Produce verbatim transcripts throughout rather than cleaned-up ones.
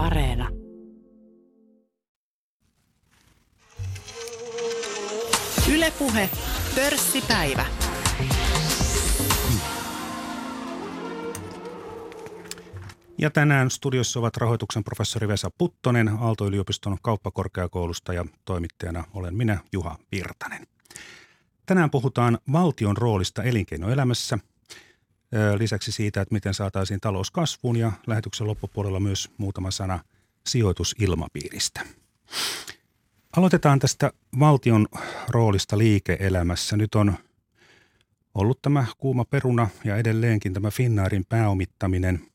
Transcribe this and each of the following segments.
Areena. Yle Puhe, pörssipäivä. Ja tänään studiossa ovat rahoituksen professori Vesa Puttonen Aalto-yliopiston kauppakorkeakoulusta ja toimittajana olen minä Juha Virtanen. Tänään puhutaan valtion roolista elinkeinoelämässä. Lisäksi siitä, että miten saataisiin talous kasvuun ja lähetyksen loppupuolella myös muutama sana sijoitusilmapiiristä. Aloitetaan tästä valtion roolista liike-elämässä. Nyt on ollut tämä kuuma peruna ja edelleenkin tämä Finnairin pääomittaminen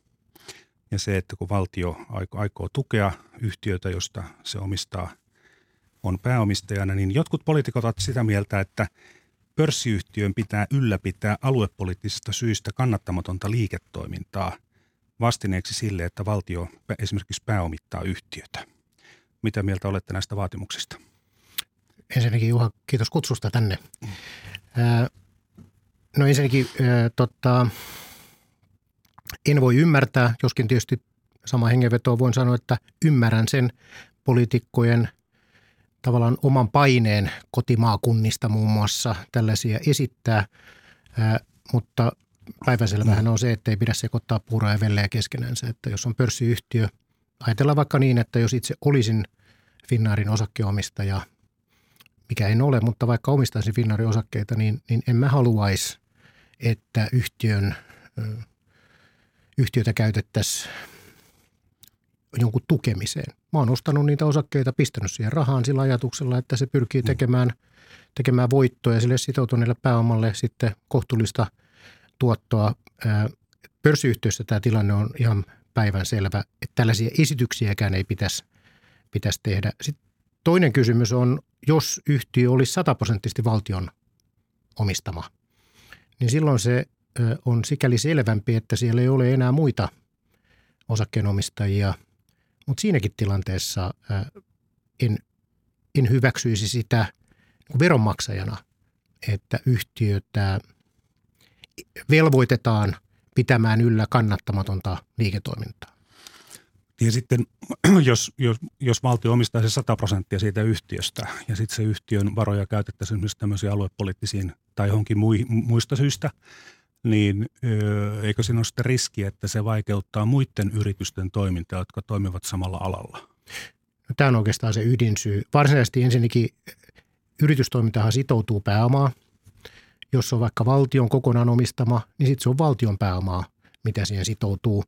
ja se, että kun valtio aikoo tukea yhtiötä, josta se omistaa, on pääomistajana, niin jotkut poliitikot ovat sitä mieltä, että pörssiyhtiön pitää ylläpitää aluepoliittisista syistä kannattamatonta liiketoimintaa vastineeksi sille, että valtio esimerkiksi pääomittaa yhtiötä. Mitä mieltä olette näistä vaatimuksista? Ensinnäkin Juha, kiitos kutsusta tänne. No ensinnäkin tota, en voi ymmärtää, joskin tietysti sama hengenvetoa voin sanoa, että ymmärrän sen poliitikkojen tavallaan oman paineen kotimaakunnista muun muassa tällaisia esittää, ää, mutta päivänselvähän on se, että ei pidä sekoittaa puuroa ja velleä keskenänsä. Että jos on pörssiyhtiö, ajatellaan vaikka niin, että jos itse olisin Finnairin osakkeenomistaja, mikä en ole, mutta vaikka omistaisin Finnairin osakkeita, niin, niin en mä haluaisi, että yhtiön, ö, yhtiötä käytettäisiin jonkun tukemiseen. Mä oon ostanut niitä osakkeita, pistänyt siihen rahaan sillä ajatuksella, että se pyrkii tekemään, tekemään voittoja sille sitoutuneelle pääomalle sitten kohtuullista tuottoa. Pörssiyhtiössä tämä tilanne on ihan päivänselvä, että tällaisia esityksiäkään ei pitäisi, pitäisi tehdä. Sitten toinen kysymys on, jos yhtiö olisi sataprosenttisesti valtion omistama, niin silloin se on sikäli selvämpi, että siellä ei ole enää muita osakkeenomistajia. Mutta siinäkin tilanteessa en, en hyväksyisi sitä veronmaksajana, että yhtiötä velvoitetaan pitämään yllä kannattamatonta liiketoimintaa. Ja sitten jos, jos, jos valtio omistaisi sata prosenttia siitä yhtiöstä ja sitten se yhtiön varoja käytettäisiin esimerkiksi tämmöisiin aluepoliittisiin tai johonkin mui, muista syistä, niin eikö siinä ole sitä riskiä, että se vaikeuttaa muiden yritysten toimintaa, jotka toimivat samalla alalla? Tämä on oikeastaan se ydinsyy. Varsinaisesti ensinnäkin yritystoimintahan sitoutuu pääomaa. Jos on vaikka valtion kokonaan omistama, niin sitten se on valtion pääomaa, mitä siihen sitoutuu.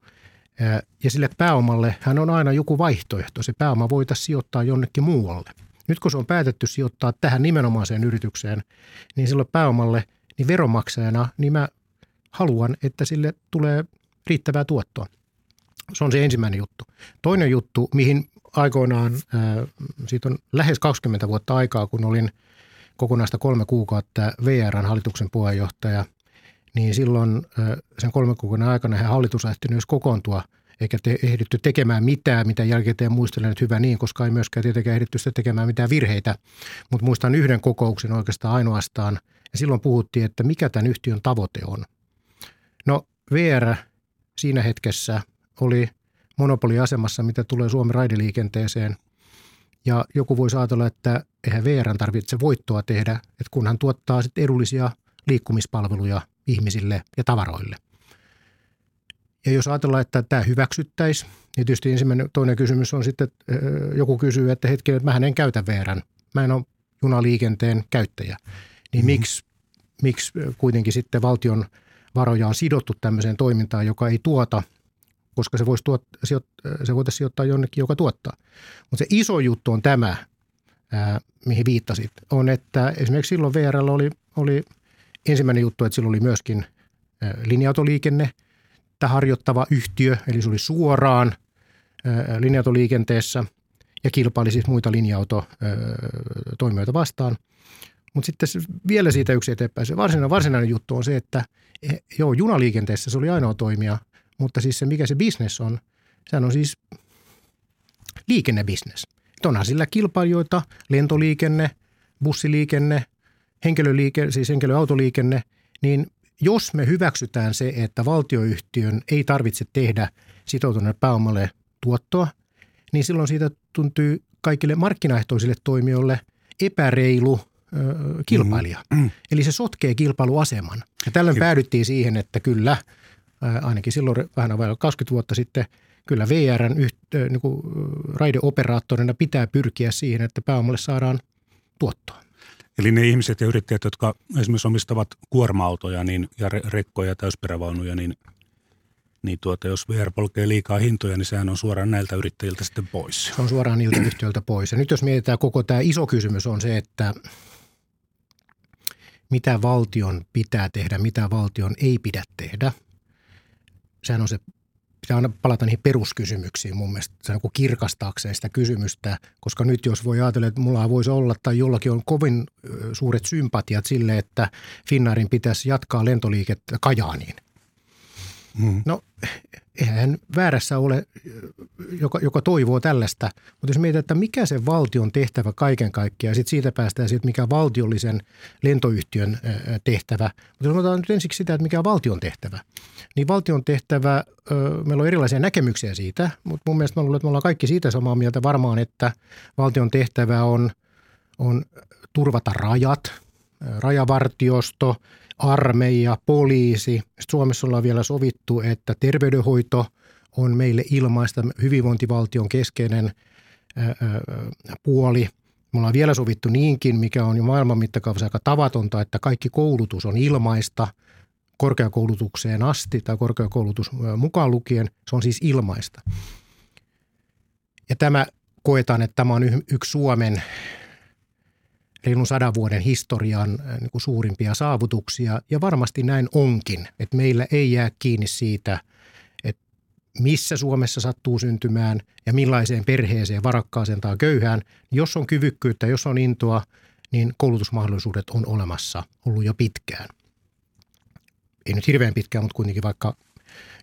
Ja sille pääomalle hän on aina joku vaihtoehto. Se pääoma voitaisiin sijoittaa jonnekin muualle. Nyt kun se on päätetty sijoittaa tähän nimenomaiseen yritykseen, niin silloin pääomalle, niin veronmaksajana, niin mä haluan, että sille tulee riittävää tuottoa. Se on se ensimmäinen juttu. Toinen juttu, mihin aikoinaan, ää, siitä on lähes kaksikymmentä vuotta aikaa, kun olin kokonaista kolme kuukautta V R:n hallituksen puheenjohtaja, niin silloin ää, sen kolme kuukauden aikana hän hallitus ehtinyt myös kokoontua, eikä te ehditty tekemään mitään, mitä jälkikäteen muistelen, että hyvä niin, koska ei myöskään tietenkään ehditty sitä tekemään mitään virheitä. Mutta muistan yhden kokouksen oikeastaan ainoastaan, ja silloin puhuttiin, että mikä tämän yhtiön tavoite on. No V R siinä hetkessä oli monopoliasemassa, mitä tulee Suomen raideliikenteeseen. Ja joku voisi ajatella, että eihän V R:n tarvitse voittoa tehdä, että kun hän tuottaa sit edullisia liikkumispalveluja ihmisille ja tavaroille. Ja jos ajatellaan, että tämä hyväksyttäisi, niin tietysti ensimmäinen toinen kysymys on sitten, että joku kysyy, että hetkinen, että mähän en käytä V R:n. Mä en ole junaliikenteen käyttäjä. Niin mm-hmm. miksi, miksi kuitenkin sitten valtion varoja on sidottu tämmöiseen toimintaan, joka ei tuota, koska se, voisi tuot, sijoit, se voitaisiin sijoittaa jonnekin, joka tuottaa. Mutta se iso juttu on tämä, ää, mihin viittasit, on, että esimerkiksi silloin V R:llä oli, oli ensimmäinen juttu, että sillä oli myöskin linja-autoliikenne harjoittava yhtiö, eli se oli suoraan ää, linja-autoliikenteessä ja kilpaili siis muita linja-autotoimijoita vastaan. Mutta sitten vielä siitä yksi eteenpäin. Se varsinainen, varsinainen juttu on se, että joo, junaliikenteessä se oli ainoa toimija, mutta siis se, mikä se business on, sehän on siis liikennebisnes. Onhan sillä kilpailijoita, lentoliikenne, bussiliikenne, henkilöliike, siis henkilöautoliikenne, niin jos me hyväksytään se, että valtioyhtiön ei tarvitse tehdä sitoutuneelle pääomalle tuottoa, niin silloin siitä tuntuu kaikille markkinaehtoisille toimijoille epäreilu ö, kilpailija. Mm-hmm. Eli se sotkee kilpailuaseman. Ja tällöin Jep. päädyttiin siihen, että kyllä, ainakin silloin vähän vailla kaksikymmentä vuotta sitten, kyllä V R:n niin kuin raideoperaattorina pitää pyrkiä siihen, että pääomalle saadaan tuottoa. Eli ne ihmiset ja yrittäjät, jotka esimerkiksi omistavat kuorma-autoja niin, ja rekkoja ja täysperävaunuja, niin, niin tuota, jos V R polkee liikaa hintoja, niin sehän on suoraan näiltä yrittäjiltä sitten pois. Se on suoraan niiltä yhtiöiltä pois. Ja nyt jos mietitään koko tämä iso kysymys on se, että mitä valtion pitää tehdä, mitä valtion ei pidä tehdä. Sehän on se, pitää aina palata niihin peruskysymyksiin mun mielestä, se on kuin kirkastaakseen sitä kysymystä, koska nyt jos voi ajatella, että mulla voisi olla tai jollakin on kovin suuret sympatiat sille, että Finnairin pitäisi jatkaa lentoliikettä Kajaaniin. Mm. No eihän väärässä ole, joka, joka toivoo tällaista, mutta jos mietitään, että mikä se valtion tehtävä kaiken kaikkiaan, ja sitten siitä päästään siitä, mikä valtiollisen lentoyhtiön tehtävä. Mutta jos otetaan nyt ensiksi sitä, että mikä on valtion tehtävä, niin valtion tehtävä, meillä on erilaisia näkemyksiä siitä, mutta mun mielestä mä luulen, että me ollaan kaikki siitä samaa mieltä varmaan, että valtion tehtävä on, on turvata rajat, rajavartiosto, armeija, poliisi. Suomessa ollaan vielä sovittu, että terveydenhoito on meille ilmaista, hyvinvointivaltion keskeinen puoli. Me ollaan vielä sovittu niinkin, mikä on jo maailman mittakaavassa aika tavatonta, että kaikki koulutus on ilmaista korkeakoulutukseen asti tai korkeakoulutus mukaan lukien. Se on siis ilmaista. Ja tämä koetaan, että tämä on yksi Suomen reilun sadan vuoden historian niin kuin suurimpia saavutuksia, ja varmasti näin onkin, että meillä ei jää kiinni siitä, että missä Suomessa sattuu syntymään ja millaiseen perheeseen, varakkaaseen tai köyhään. Jos on kyvykkyyttä, jos on intoa, niin koulutusmahdollisuudet on olemassa ollut jo pitkään. Ei nyt hirveän pitkään, mutta kuitenkin vaikka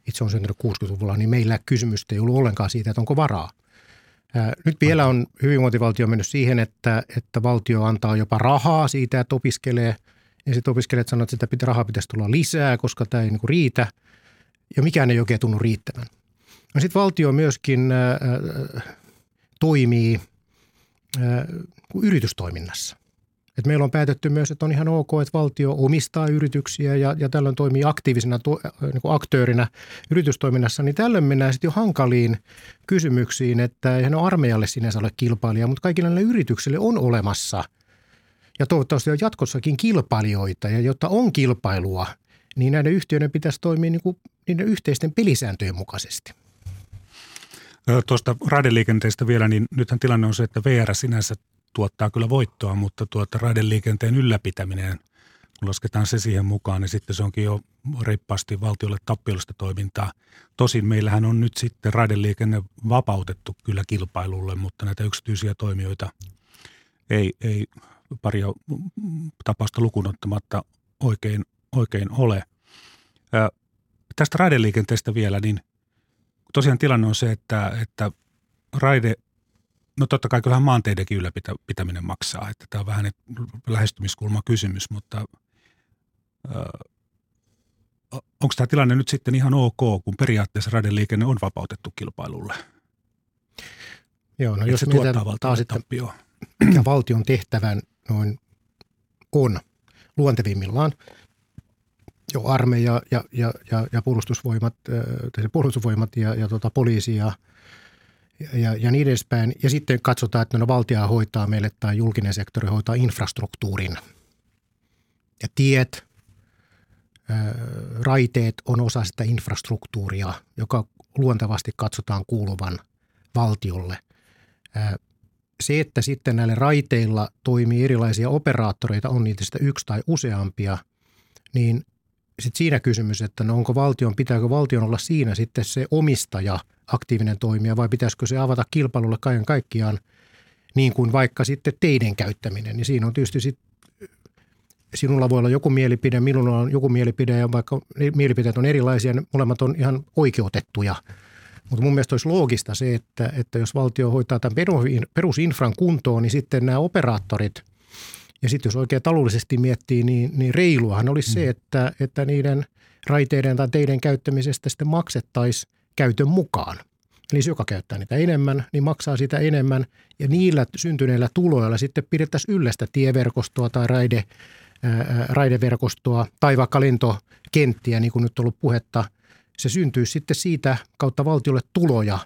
itse on syntynyt kuusikymmentäluvulla, niin meillä kysymys ei ollut ollenkaan siitä, että onko varaa. Nyt vielä on hyvinvointivaltio mennyt siihen, että, että valtio antaa jopa rahaa siitä, että opiskelee. Ja sitten opiskelijat sanoo, että sitä rahaa pitäisi tulla lisää, koska tämä ei niinku riitä. Ja mikään ei oikein tunnu riittävän. No sitten valtio myöskin ää, toimii ää, yritystoiminnassa. Et meillä on päätetty myös, että on ihan ok, että valtio omistaa yrityksiä ja, ja tällöin toimii aktiivisena to, niinku aktöörinä yritystoiminnassa. Niin tällöin mennään sitten jo hankaliin kysymyksiin, että eihän ole armeijalle sinänsä ole kilpailija, mutta kaikille näille yrityksille on olemassa ja toivottavasti on jatkossakin kilpailijoita. Ja jotta on kilpailua, niin näiden yhtiöiden pitäisi toimia niinku niiden yhteisten pelisääntöjen mukaisesti. Tuosta raideliikenteestä vielä, niin nythän tilanne on se, että V R sinänsä tuottaa kyllä voittoa, mutta tuota raideliikenteen ylläpitäminen, kun lasketaan se siihen mukaan, niin sitten se onkin jo reippaasti valtiolle tappiollista toimintaa. Tosin meillähän on nyt sitten raideliikenne vapautettu kyllä kilpailulle, mutta näitä yksityisiä toimijoita ei, ei paria tapausta lukuun ottamatta oikein, oikein ole. Ää, tästä raideliikenteestä vielä, niin tosiaan tilanne on se, että, että raide No totta kai kyllähän maanteidenkin ylläpitäminen maksaa, että tämä on vähän lähestymiskulma kysymys, mutta äh, onko tämä tilanne nyt sitten ihan ok, kun periaatteessa raideliikenne on vapautettu kilpailulle? Joo, no että jos se tuottaa valtiolle tappioon. Ja valtion tehtävän noin on luontevimmillaan jo armeija ja, ja, ja, ja puolustusvoimat, äh, puolustusvoimat ja, ja tota, poliisi ja Ja, ja niin edespäin. Ja sitten katsotaan, että no valtio hoitaa meille tai julkinen sektori hoitaa infrastruktuurin. Ja tiet, ää, raiteet on osa sitä infrastruktuuria, joka luontevasti katsotaan kuuluvan valtiolle. Ää, se, että sitten näillä raiteilla toimii erilaisia operaattoreita, on niitä sitä yksi tai useampia, niin sitten siinä kysymys, että no onko valtion, pitääkö valtion olla siinä sitten se omistaja, aktiivinen toimija, vai pitäisikö se avata kilpailulle kaiken kaikkiaan, niin kuin vaikka sitten teiden käyttäminen. Niin siinä on tietysti sitten, sinulla voi olla joku mielipide, minulla on joku mielipide, ja vaikka mielipiteet on erilaisia, ne molemmat on ihan oikeutettuja. Mutta mun mielestä olisi loogista se, että, että jos valtio hoitaa tämän perusinfran kuntoon, niin sitten nämä operaattorit, ja sitten jos oikein taloudellisesti miettii, niin, niin reiluahan olisi mm. se, että, että niiden raiteiden tai teiden käyttämisestä sitten maksettaisiin käytön mukaan. Eli se, joka käyttää niitä enemmän, niin maksaa sitä enemmän ja niillä syntyneillä tuloilla sitten pidettäisiin yllä sitä tieverkostoa tai raide, ää, raideverkostoa tai vaikka lentokenttiä, niin kuin nyt on ollut puhetta. Se syntyy sitten siitä kautta valtiolle tuloja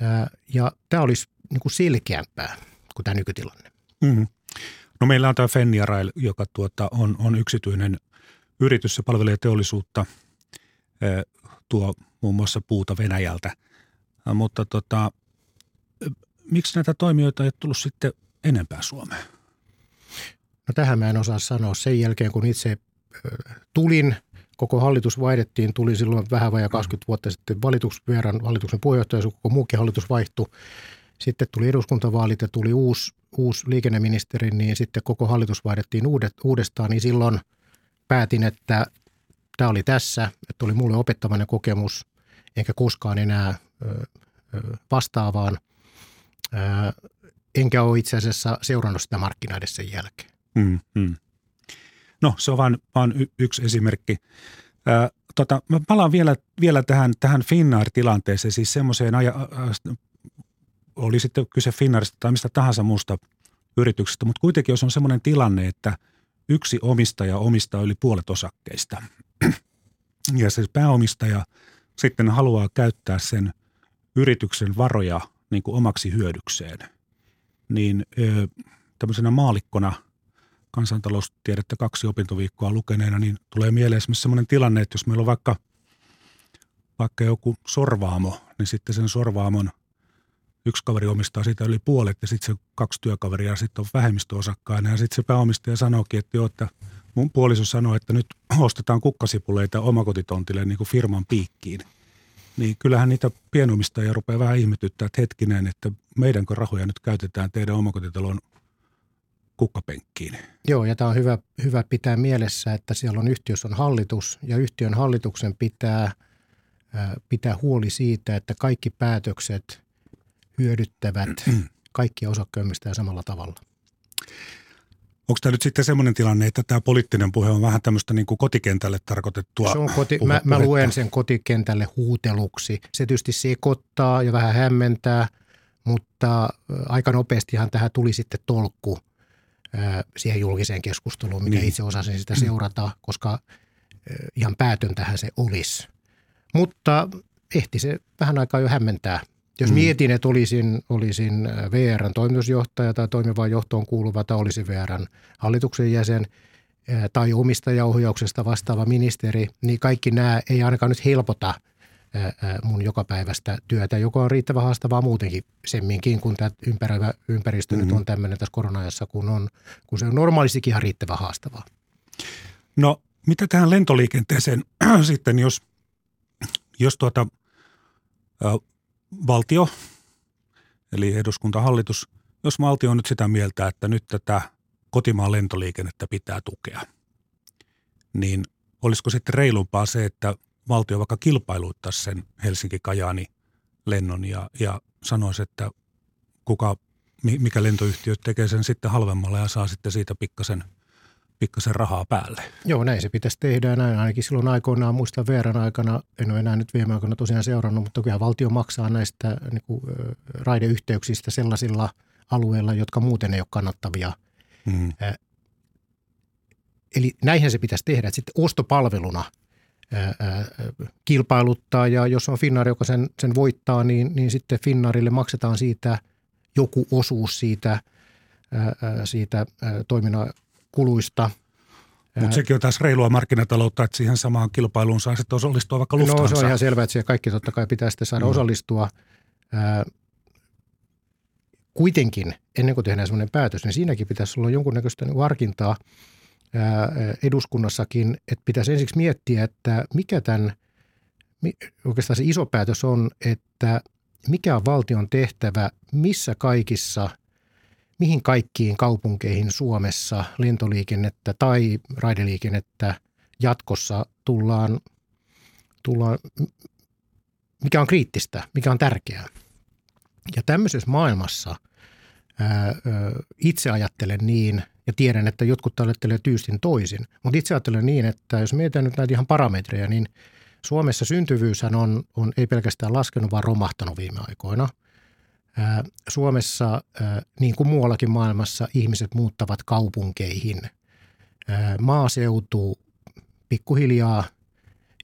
ää, ja tämä olisi niin kuin selkeämpää kuin tämä nykytilanne. Mm-hmm. No meillä on tämä Fennia Rail, joka tuota, on, on yksityinen yritys, se palvelee teollisuutta, ää, tuo muun muassa puuta Venäjältä. Mutta tota, miksi näitä toimijoita ei tullut sitten enempää Suomeen? No tähän mä en osaa sanoa. Sen jälkeen, kun itse tulin, koko hallitus vaihdettiin, tuli silloin vähän vajaa kaksikymmentä vuotta sitten valituksi verran, hallituksen puheenjohtaja, koko muukin hallitus vaihtui. Sitten tuli eduskuntavaalit ja tuli uusi, uusi liikenneministeri, niin sitten koko hallitus vaihdettiin uudet, uudestaan, niin silloin päätin, että tämä oli tässä, että oli mulle opettavainen kokemus, enkä koskaan enää vastaavaan, enkä ole itse asiassa seurannut sitä markkinoiden sen jälkeen. Mm, mm. No se on vain, vain y- yksi esimerkki. Ää, tota, mä palaan vielä, vielä tähän, tähän Finnair-tilanteeseen, siis semmoiseen, aja, äh, oli sitten kyse Finnairista tai mistä tahansa muusta yrityksestä, mutta kuitenkin jos on semmoinen tilanne, että yksi omistaja omistaa yli puolet osakkeista ja se pääomistaja sitten haluaa käyttää sen yrityksen varoja niin kuin omaksi hyödykseen, niin ö, tämmöisenä maalikkona kansantaloustiedettä kaksi opintoviikkoa lukeneena, niin tulee mieleen esimerkiksi semmoinen tilanne, että jos meillä on vaikka, vaikka joku sorvaamo, niin sitten sen sorvaamon yksi kaveri omistaa siitä yli puolet ja sitten se kaksi työkaveria sitten on vähemmistöosakkaana ja sitten se pääomistaja sanookin, että joo, että mun puoliso sanoi, että nyt ostetaan kukkasipuleita omakotitontille niin kuin firman piikkiin. Niin kyllähän niitä pienomistajia rupeaa vähän ihmetyttää, että hetkinen, että meidänkö rahoja nyt käytetään teidän omakotitalon kukkapenkkiin. Joo, ja tämä on hyvä, hyvä pitää mielessä, että siellä on yhtiössä on hallitus, ja yhtiön hallituksen pitää pitää huoli siitä, että kaikki päätökset hyödyttävät kaikkia osakkeenomistajia samalla tavalla. Onko tämä nyt sitten semmoinen tilanne, että tämä poliittinen puhe on vähän tämmöistä niin kuin kotikentälle tarkoitettua? Se on koti, mä, mä luen sen kotikentälle huuteluksi. Se tietysti sekoittaa ja vähän hämmentää, mutta aika nopeastihan tähän tuli sitten tolkku äh, siihen julkiseen keskusteluun, mitä niin. Itse osasin sitä seurata, koska äh, ihan päätöntähän se olisi. Mutta ehti se vähän aikaa jo hämmentää. Jos mietin, että olisin, olisin V R:n toimitusjohtaja tai toimivaan johtoon kuuluva tai olisin V R:n hallituksen jäsen tai omistajaohjauksesta vastaava ministeri, niin kaikki nämä ei ainakaan nyt helpota mun jokapäiväistä työtä, joka on riittävän haastavaa muutenkin semminkin, kun tämä ympäröivä ympäristö mm-hmm. nyt on tämmöinen tässä korona-ajassa, kun, on, kun se on normaalistikin ihan riittävän haastavaa. No mitä tähän lentoliikenteeseen sitten, jos, jos tuota... Äh, valtio, eli eduskuntahallitus, jos valtio on nyt sitä mieltä, että nyt tätä kotimaan lentoliikennettä pitää tukea, niin olisiko sitten reilumpaa se, että valtio vaikka kilpailuttaisi sen Helsinki-Kajaani lennon ja, ja sanoisi, että kuka, mikä lentoyhtiö tekee sen sitten halvemmalla ja saa sitten siitä pikkasen, pikkasen rahaa päälle. Joo, näin se pitäisi tehdä. Näin ainakin silloin aikoinaan, muistan V R:n aikana, en ole enää nyt viime aikoina tosiaan seurannut, mutta kyllä valtio maksaa näistä niin kuin, raideyhteyksistä sellaisilla alueilla, jotka muuten ei ole kannattavia. Mm. Eli näinhän se pitäisi tehdä, että sitten ostopalveluna kilpailuttaa ja jos on Finnair, joka sen, sen voittaa, niin, niin sitten Finnairille maksetaan siitä joku osuus siitä, siitä toiminnan kuluista. Mutta sekin on taas reilua markkinataloutta, että siihen samaan kilpailuun saa sitten osallistua vaikka Lufthansa. No se on ihan selvää, että siihen kaikki totta kai pitää sitten saada no. osallistua. Kuitenkin ennen kuin tehdään sellainen päätös, niin siinäkin pitäisi olla jonkunnäköistä harkintaa eduskunnassakin, että pitäisi ensiksi miettiä, että mikä tämän, oikeastaan se iso päätös on, että mikä on valtion tehtävä, missä kaikissa mihin kaikkiin kaupunkeihin Suomessa lentoliikennettä tai raideliikennettä jatkossa tullaan, tullaan, mikä on kriittistä, mikä on tärkeää. Ja tämmöisessä maailmassa ää, itse ajattelen niin, ja tiedän, että jotkut ajattelee tyystin toisin, mutta itse ajattelen niin, että jos mietitään nyt näitä ihan parametreja, niin Suomessa syntyvyyshän on, on ei pelkästään laskenut, vaan romahtanut viime aikoina. Ää, Suomessa, ää, niin kuin muuallakin maailmassa, ihmiset muuttavat kaupunkeihin. Ää, maaseutu pikkuhiljaa,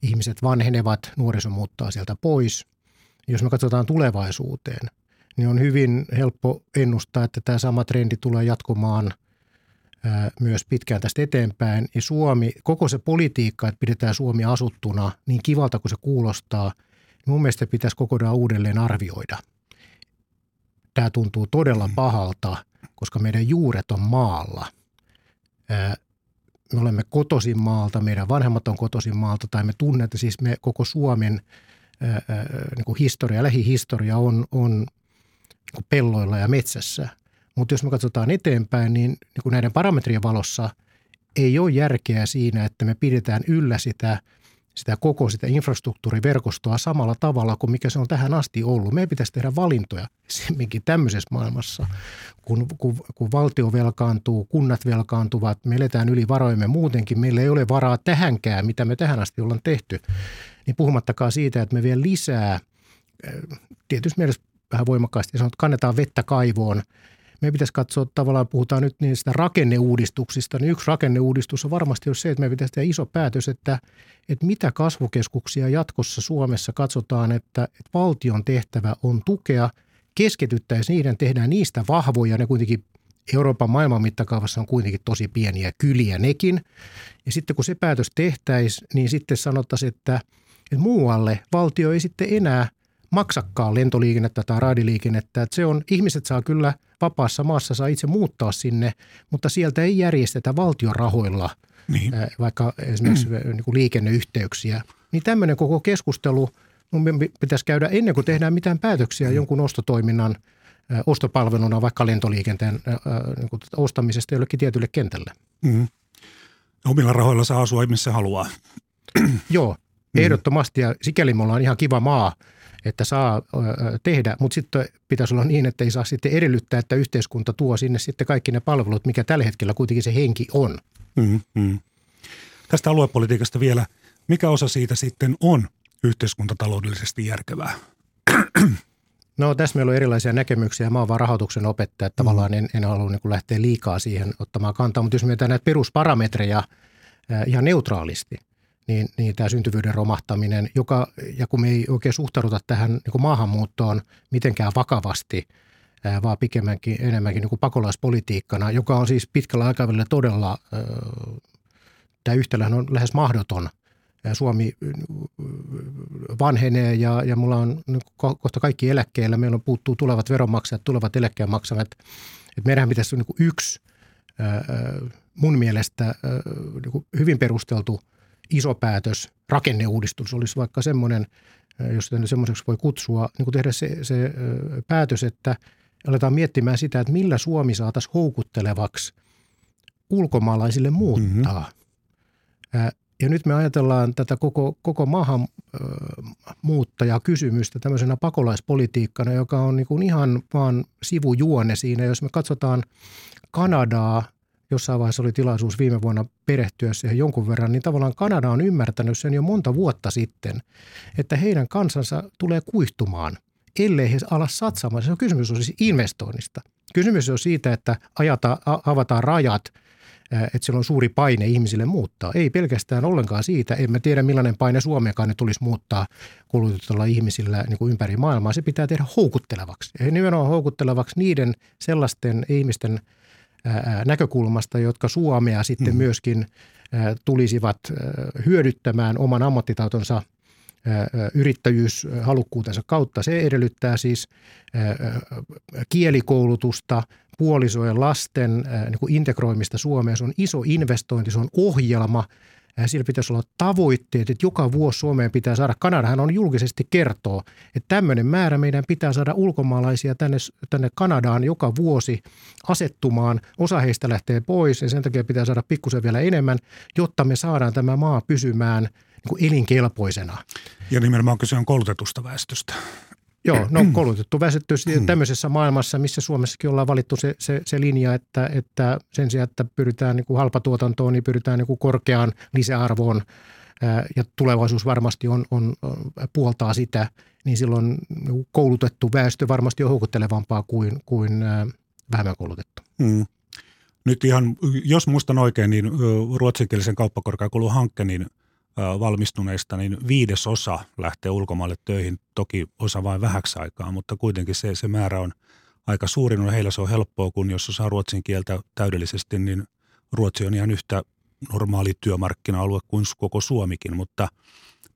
ihmiset vanhenevat, nuoriso muuttaa sieltä pois. Jos me katsotaan tulevaisuuteen, niin on hyvin helppo ennustaa, että tämä sama trendi tulee jatkumaan myös pitkään tästä eteenpäin. Ja Suomi, koko se politiikka, että pidetään Suomi asuttuna, niin kivalta kuin se kuulostaa, niin mun mielestä pitäisi kokonaan uudelleen arvioida. Tämä tuntuu todella pahalta, koska meidän juuret on maalla. Me olemme kotoisin maalta, meidän vanhemmat on kotoisin maalta, tai me tunnette siis me koko Suomen niin kuin historia, lähihistoria on, on niin kuin pelloilla ja metsässä. Mutta jos me katsotaan eteenpäin, niin, niin kuin näiden parametrien valossa ei ole järkeä siinä, että me pidetään yllä sitä, sitä koko sitä infrastruktuuriverkostoa samalla tavalla kuin mikä se on tähän asti ollut. Meidän pitäisi tehdä valintoja semminkin tämmöisessä maailmassa, kun, kun, kun valtio velkaantuu, kunnat velkaantuvat, me eletään yli varojemme muutenkin, meillä ei ole varaa tähänkään, mitä me tähän asti ollaan tehty. Niin puhumattakaan siitä, että me vielä lisää, tietysti mielessä vähän voimakkaasti sanotaan, että kannetaan vettä kaivoon. Meidän pitäisi katsoa, tavallaan puhutaan nyt niistä rakenneuudistuksista, niin yksi rakenneuudistus on varmasti se, että meidän pitäisi tehdä iso päätös, että, että mitä kasvukeskuksia jatkossa Suomessa katsotaan, että, että valtion tehtävä on tukea, keskityttäisiin niiden, tehdään niistä vahvoja, ne kuitenkin Euroopan maailman mittakaavassa on kuitenkin tosi pieniä kyliä nekin. Ja sitten kun se päätös tehtäisiin, niin sitten sanottaisiin, että, että muualle valtio ei sitten enää maksakkaan lentoliikennettä tai raidiliikennettä. Että se on, ihmiset saa kyllä vapaassa maassa, saa itse muuttaa sinne, mutta sieltä ei järjestetä valtion rahoilla niin, vaikka esimerkiksi niin kuin liikenneyhteyksiä. Niin tämmöinen koko keskustelu pitäisi käydä ennen kuin tehdään mitään päätöksiä jonkun ostotoiminnan, ostopalveluna vaikka lentoliikenteen niin kuin ostamisesta jollekin tietylle kentälle. Mm. Omilla rahoilla saa asua, missä haluaa. Joo, ehdottomasti ja sikäli me ollaan ihan kiva maa, että saa tehdä, mutta sitten pitäisi olla niin, että ei saa sitten edellyttää, että yhteiskunta tuo sinne sitten kaikki ne palvelut, mikä tällä hetkellä kuitenkin se henki on. Mm-hmm. Tästä aluepolitiikasta vielä, mikä osa siitä sitten on yhteiskuntataloudellisesti järkevää? No tässä meillä on erilaisia näkemyksiä. Mä oon vaan rahoituksen opettaja, että tavallaan en, en halua niin kuin lähteä liikaa siihen ottamaan kantaa, mutta jos mietitään näitä perusparametreja äh, ihan neutraalisti, Niin, niin tämä syntyvyyden romahtaminen, joka, ja kun me ei oikein suhtauduta tähän niin kuin maahanmuuttoon mitenkään vakavasti, ää, vaan pikemminkin enemmänkin niin kuin pakolaispolitiikkana, joka on siis pitkällä aikavälillä todella, ää, tämä yhtälöhän on lähes mahdoton. Ää, Suomi vanhenee ja, ja mulla on niin kuin kohta kaikki eläkkeellä, meillä on puuttuu tulevat veronmaksajat, tulevat eläkkeen maksajat, että meidän pitäisi niin kuin yksi ää, mun mielestä ää, niin kuin hyvin perusteltu iso päätös, rakenneuudistus olisi vaikka semmoinen, jos sitä semmoiseksi voi kutsua, niin kuin tehdä se, se päätös, että aletaan miettimään sitä, että millä Suomi saataisiin houkuttelevaksi ulkomaalaisille muuttaa. Mm-hmm. Ja nyt me ajatellaan tätä koko, koko maahanmuuttajakysymystä tämmöisenä pakolaispolitiikkana, joka on niin kuin ihan vaan sivujuone siinä. Jos me katsotaan Kanadaa, jossain vaiheessa oli tilaisuus viime vuonna perehtyä siihen jonkun verran, niin tavallaan Kanada on ymmärtänyt sen jo monta vuotta sitten, että heidän kansansa tulee kuihtumaan, ellei he ala satsaamaan. Se on kysymys on siis investoinnista. Kysymys on siitä, että ajata, avataan rajat, että siellä on suuri paine ihmisille muuttaa. Ei pelkästään ollenkaan siitä. En mä tiedä, millainen paine Suomeenkaan ne tulisi muuttaa kulutetulla ihmisillä niin kuin ympäri maailmaa. Se pitää tehdä houkuttelevaksi. Ja nimenomaan houkuttelevaksi niiden sellaisten ihmisten näkökulmasta, jotka Suomea sitten myöskin tulisivat hyödyttämään oman ammattitautonsa yrittäjyyshalukkuutensa kautta. Se edellyttää siis kielikoulutusta, puolisojen lasten niin kuin integroimista Suomeen. Se on iso investointi, se on ohjelma. Sillä pitäisi olla tavoitteet, että joka vuosi Suomeen pitää saada. Kanadahan on julkisesti kertoo, että tämmöinen määrä meidän pitää saada ulkomaalaisia tänne, tänne Kanadaan joka vuosi asettumaan. Osa heistä lähtee pois ja sen takia pitää saada pikkusen vielä enemmän, jotta me saadaan tämä maa pysymään niin kuin elinkelpoisena. Ja nimenomaan kyse on koulutetusta väestöstä. Joo, no koulutettu väestöä tämmöisessä maailmassa, missä Suomessakin ollaan valittu se, se, se linja, että, että sen sijaan, että pyritään niin kuin halpatuotantoon, niin pyritään niin kuin korkeaan lisäarvoon ja tulevaisuus varmasti on, on, on puoltaa sitä, niin silloin koulutettu väestö varmasti on houkuttelevampaa kuin, kuin vähemmän koulutettu. Mm. Nyt ihan, jos muistan oikein, niin ruotsinkielisen kauppakorkeakoulun hankke, niin valmistuneista, niin viides osa lähtee ulkomaille töihin, toki osa vain vähäksi aikaa, mutta kuitenkin se, se määrä on aika suurin, no heillä se on helppoa, kun jos osaa ruotsin kieltä täydellisesti, niin ruotsi on ihan yhtä normaali työmarkkina-alue kuin koko Suomikin, mutta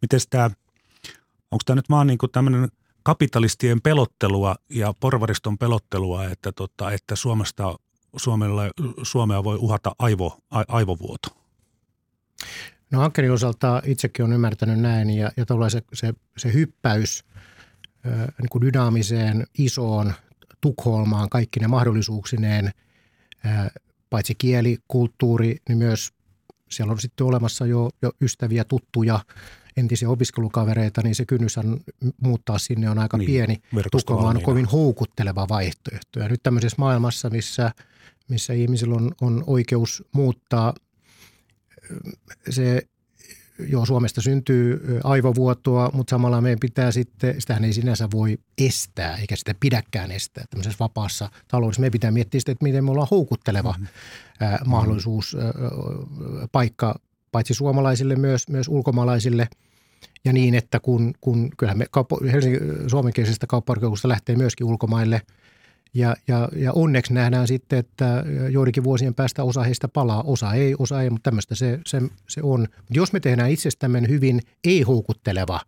miten tämä, onko tämä nyt vaan niin kuin tämmöinen kapitalistien pelottelua ja porvariston pelottelua, että, tota, että Suomesta, Suomella, Suomea voi uhata aivo, a, aivovuoto? No hankkeiden osalta itsekin olen ymmärtänyt näin ja, ja se, se, se hyppäys ö, niin kuin dynaamiseen, isoon Tukholmaan kaikki ne mahdollisuuksineen, ö, paitsi kieli, kulttuuri, niin myös siellä on sitten olemassa jo, jo ystäviä, tuttuja, entisiä opiskelukavereita, niin se kynnys muuttaa sinne on aika niin, pieni. Tukholma on kovin houkutteleva vaihtoehto. Ja nyt tämmöisessä maailmassa, missä, missä ihmisillä on, on oikeus muuttaa, se joo, Suomesta syntyy aivovuotoa, mutta samalla meidän pitää sitten, sitähän ei sinänsä voi estää, eikä sitä pidäkään estää tämmöisessä vapaassa taloudessa. Meidän pitää miettiä sitä, että miten me ollaan houkutteleva mm-hmm. mahdollisuus, paikka paitsi suomalaisille, myös, myös ulkomaalaisille. Ja niin, että kun, kun kyllähän me kauppo, Helsingin suomenkielisestä kauppakorkeakoulusta lähtee myöskin ulkomaille, Ja, ja, ja onneksi nähdään sitten, että joidenkin vuosien päästä osa heistä palaa, osa ei, osa ei, mutta tämmöistä se, se, se on. Jos me tehdään itsestämme hyvin ei-houkutteleva,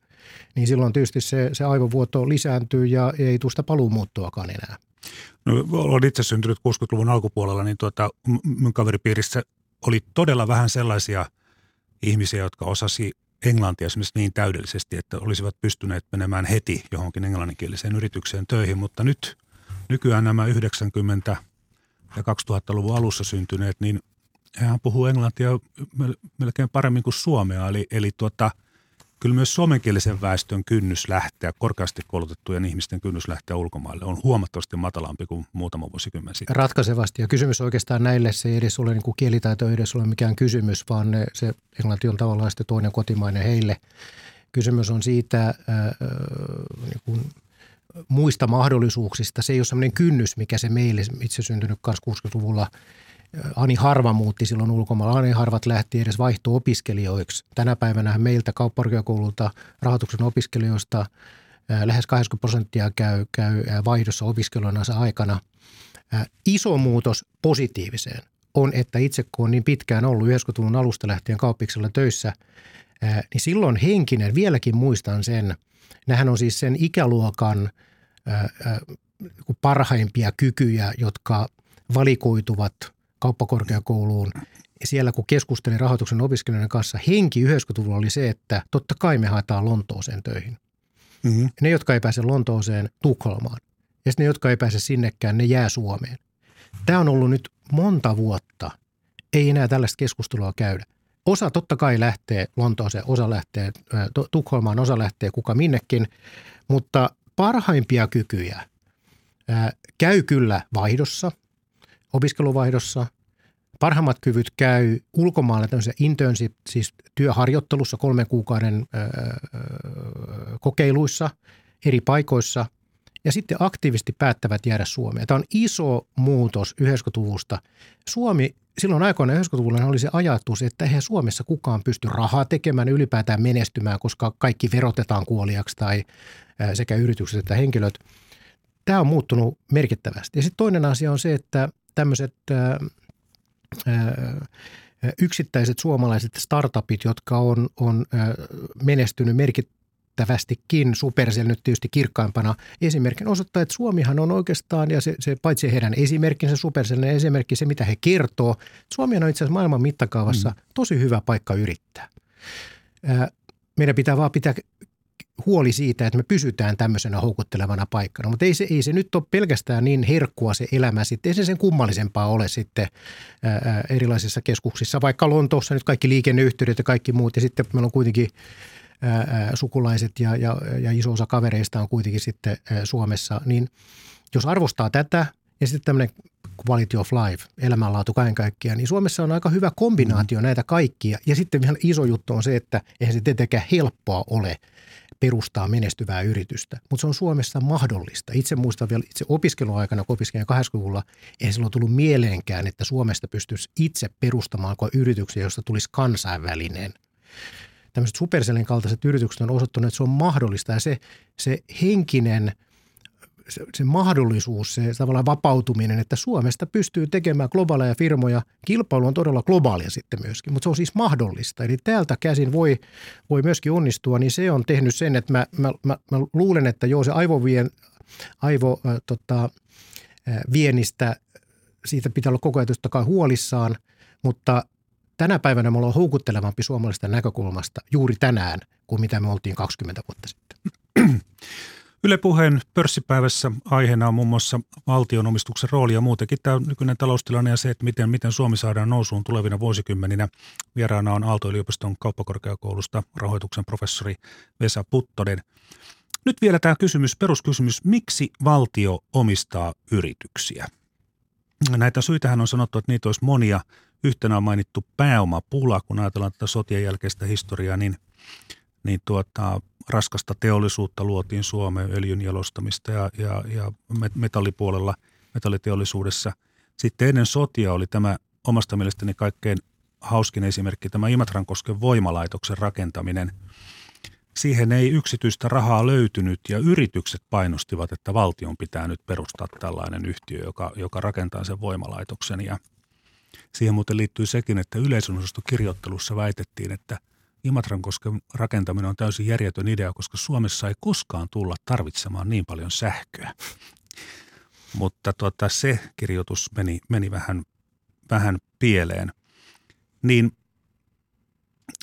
niin silloin tietysti se, se aivovuoto lisääntyy ja ei tule sitä paluumuuttoakaan enää. No, olen itse syntynyt kuusikymmentäluvun alkupuolella, niin tuota, mun kaveripiirissä oli todella vähän sellaisia ihmisiä, jotka osasi englantia esimerkiksi niin täydellisesti, että olisivat pystyneet menemään heti johonkin englanninkieliseen yritykseen töihin, mutta nyt nykyään nämä yhdeksänkymmentä- ja kaksituhattaluvun alussa syntyneet, niin hän puhuu englantia melkein paremmin kuin suomea. Eli, eli tuota, kyllä myös suomenkielisen väestön kynnys lähteä, korkeasti koulutettujen ihmisten kynnys lähteä ulkomaille on huomattavasti matalampi kuin muutama vuosikymmen sitten. Ratkaisevasti. Ja kysymys oikeastaan näille, se ei edes ole niin kuin kielitaito, ei edes ole mikään kysymys, vaan ne, se englanti on tavallaan sitten toinen kotimainen heille. Kysymys on siitä ää, niin kuin muista mahdollisuuksista. Se ei ole sellainen kynnys, mikä se meille itse syntynyt kuusikymmentäluvulla. Ani harva muutti silloin ulkomailla. Ani harvat lähti edes vaihto-opiskelijoiksi. Tänä päivänä meiltä kauppakorkeakoululta rahoituksen opiskelijoista lähes kahdeksankymmentä prosenttia käy, käy vaihdossa opiskelujensa aikana. Iso muutos positiiviseen on, että itse kun on niin pitkään ollut yhdeksänkymmentäluvun alusta lähtien kauppiksella töissä, niin silloin henkinen, vieläkin muistan sen, nämähän on siis sen ikäluokan parhaimpia kykyjä, jotka valikoituvat kauppakorkeakouluun. Siellä kun keskustelin rahoituksen opiskelijoiden kanssa, henki yhdeksänkymmentäluvulla oli se, että totta kai me haetaan Lontooseen töihin. Mm-hmm. Ne, jotka ei pääse Lontooseen, Tukholmaan. Ja ne, jotka ei pääse sinnekään, ne jää Suomeen. Tämä on ollut nyt monta vuotta. Ei enää tällaista keskustelua käydä. Osa totta kai lähtee Lontooseen, osa lähtee Tukholmaan, osa lähtee kuka minnekin, mutta parhaimpia kykyjä käy kyllä vaihdossa, opiskeluvaihdossa. Parhaimmat kyvyt käy ulkomailla tämmöisessä internship, siis työharjoittelussa, kolmen kuukauden kokeiluissa eri paikoissa ja sitten aktiivisesti päättävät jäädä Suomeen. Tämä on iso muutos yhdeksänkymmentäluvusta. Suomi silloin aikoinaan yhdeksänkymmentäluvulla oli se ajatus, että eihän Suomessa kukaan pysty rahaa tekemään, ylipäätään menestymään, koska kaikki verotetaan kuoliaksi tai sekä yritykset että henkilöt. Tämä on muuttunut merkittävästi. Ja sitten toinen asia on se, että tämmöiset yksittäiset suomalaiset startupit, jotka on, on menestynyt merkittävästikin, Supercell nyt tietysti kirkkaimpana esimerkin osoittaa, että Suomihan on oikeastaan, ja se, se paitsi heidän esimerkkinsä, Supercellin esimerkki, se mitä he kertoo, Suomihan on itse asiassa maailman mittakaavassa tosi hyvä paikka yrittää. Meidän pitää vaan pitää huoli siitä, että me pysytään tämmöisenä houkuttelevana paikkana, mutta ei se, ei se nyt ole pelkästään niin herkkua se elämä sitten, ei se sen kummallisempaa ole sitten ää, erilaisissa keskuksissa, vaikka Lontoossa nyt kaikki liikenneyhteydet ja kaikki muut, ja sitten meillä on kuitenkin Ää, sukulaiset ja, ja, ja iso osa kavereista on kuitenkin sitten ää, Suomessa, niin jos arvostaa tätä ja sitten tämmöinen quality of life, elämänlaatu kaiken kaikkiaan, niin Suomessa on aika hyvä kombinaatio mm. näitä kaikkia. Ja sitten ihan iso juttu on se, että eihän se tietenkään helppoa ole perustaa menestyvää yritystä, mutta se on Suomessa mahdollista. Itse muistan vielä itse opiskeluaikana, kun opiskelin kahdeksankymmentäluvulla, ei silloin tullut mieleenkään, että Suomesta pystyisi itse perustamaan yrityksiä, josta tulisi kansainvälinen. Tämmöiset Supercellin kaltaiset yritykset on osoittaneet, että se on mahdollista ja se, se henkinen Se, se mahdollisuus, se tavallaan vapautuminen, että Suomesta pystyy tekemään globaaleja firmoja. Kilpailu on todella globaalia sitten myöskin, mutta se on siis mahdollista. Eli täältä käsin voi, voi myöskin onnistua, niin se on tehnyt sen, että mä, mä, mä, mä luulen, että joo se aivovien, aivo, äh, tota, äh, vienistä, siitä pitää olla koko ajan totta kai huolissaan, mutta tänä päivänä me ollaan houkuttelevampi suomalaisesta näkökulmasta juuri tänään kuin mitä me oltiin kaksikymmentä vuotta sitten. Yle Puheen pörssipäivässä aiheena on muun muassa valtionomistuksen rooli ja muutenkin tämä nykyinen taloustilanne ja se, että miten, miten Suomi saadaan nousuun tulevina vuosikymmeninä. Vieraana on Aalto-yliopiston kauppakorkeakoulusta rahoituksen professori Vesa Puttonen. Nyt vielä tämä kysymys, peruskysymys, miksi valtio omistaa yrityksiä? Näitä syitähän on sanottu, että niitä olisi monia. Yhtenä on mainittu pääomapula, kun ajatellaan tätä sotien jälkeistä historiaa, niin, niin tuota... raskasta teollisuutta luotiin Suomeen, öljyn jalostamista ja, ja, ja metallipuolella, metalliteollisuudessa. Sitten ennen sotia oli tämä omasta mielestäni kaikkein hauskin esimerkki, tämä Imatrankosken voimalaitoksen rakentaminen. Siihen ei yksityistä rahaa löytynyt ja yritykset painostivat, että valtion pitää nyt perustaa tällainen yhtiö, joka, joka rakentaa sen voimalaitoksen. Ja siihen muuten liittyy sekin, että yleisönosastokirjoittelussa väitettiin, että Imatrankosken rakentaminen on täysin järjetön idea, koska Suomessa ei koskaan tulla tarvitsemaan niin paljon sähköä. Mutta tuota, se kirjoitus meni, meni vähän, vähän pieleen. Niin,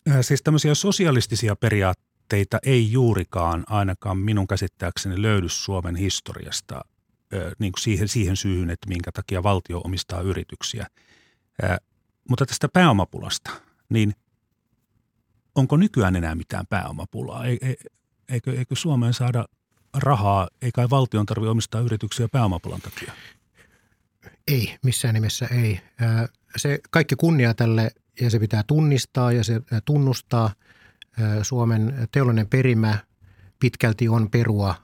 äh, siis tämmöisiä sosialistisia periaatteita ei juurikaan ainakaan minun käsittääkseni löydy Suomen historiasta äh, niin kuin siihen, siihen syyhyn, että minkä takia valtio omistaa yrityksiä. Äh, mutta tästä pääomapulasta, niin onko nykyään enää mitään pääomapulaa? Eikö, eikö Suomeen saada rahaa, eikä valtion tarvitse omistaa yrityksiä pääomapulan takia? Ei, missään nimessä ei. Se kaikki kunnia tälle ja se pitää tunnistaa ja se tunnustaa. Suomen teollinen perimä pitkälti on perua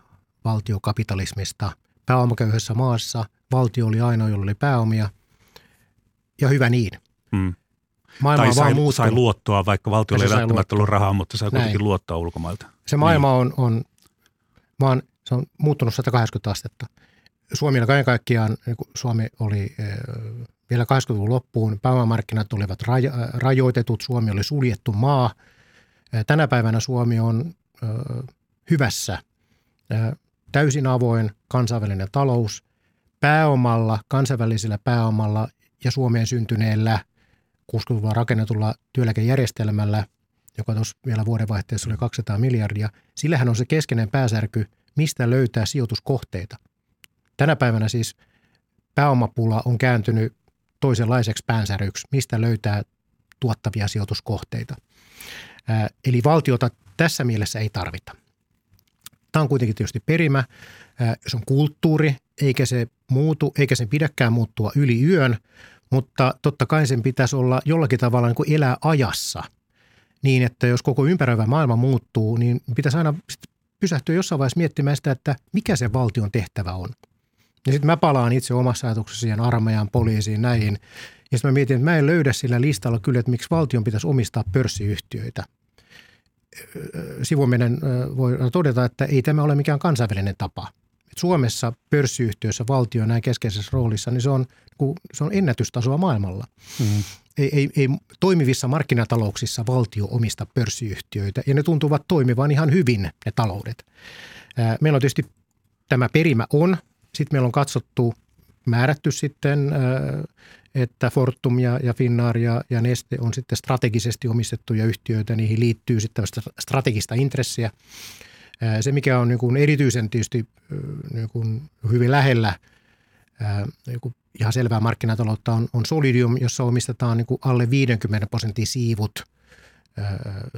valtiokapitalismista. Pääomaköyhässä maassa valtio oli ainoa, jolla oli pääomia ja hyvä niin. Mm. Maailma tai sai, sai luottoa, vaikka valtiolla ei välttämättä ollut rahaa, mutta sai kuitenkin Näin. luottoa ulkomailta. Se maailma on, on, vaan se on muuttunut sata kahdeksankymmentä astetta. Suomella kaiken kaikkiaan, niin Suomi oli eh, vielä kahdeksankymmentäluvun loppuun, pääomamarkkinat olivat rajo, rajoitetut, Suomi oli suljettu maa. Tänä päivänä Suomi on eh, hyvässä, eh, täysin avoin kansainvälinen talous, pääomalla, kansainvälisellä pääomalla ja Suomeen syntyneellä kuusikymmentäluvulla rakennetulla työeläkejärjestelmällä, joka tuossa vielä vuodenvaihteessa oli kaksisataa miljardia, sillähän on se keskeinen pääsärky, mistä löytää sijoituskohteita. Tänä päivänä siis pääomapula on kääntynyt toisenlaiseksi päänsäryksi, mistä löytää tuottavia sijoituskohteita. Ää, eli valtiota tässä mielessä ei tarvita. Tämä on kuitenkin tietysti perimä, ää, se on kulttuuri, eikä se muutu, eikä sen pidäkään muuttua yli yön. Mutta totta kai sen pitäisi olla jollakin tavalla niin kuin elää ajassa niin, että jos koko ympäröivä maailma muuttuu, niin pitäisi aina pysähtyä jossain vaiheessa miettimään sitä, että mikä se valtion tehtävä on. Ja sitten mä palaan itse omassa ajatuksessani siihen armeijaan, poliisiin, näihin. Ja sitten mä mietin, että mä en löydä sillä listalla kyllä, että miksi valtion pitäisi omistaa pörssiyhtiöitä. Sivuminen voi todeta, että ei tämä ole mikään kansainvälinen tapa. Suomessa pörssiyhtiössä valtio näin keskeisessä roolissa, niin se on, se on ennätystasoa maailmalla. Mm. Ei, ei, ei toimivissa markkinatalouksissa valtio omista pörssiyhtiöitä ja ne tuntuvat toimivan ihan hyvin ne taloudet. Meillä on tietysti tämä perimä on. Sitten meillä on katsottu, määrätty sitten, että Fortum ja Finnair ja Neste on sitten strategisesti omistettuja yhtiöitä. Niihin liittyy sitten strategista intressiä. Se, mikä on niin kuin erityisen tietysti niin kuin hyvin lähellä niin kuin ihan selvää markkinataloutta, on, on Solidium, jossa omistetaan niin kuin alle viisikymmentä prosenttia siivut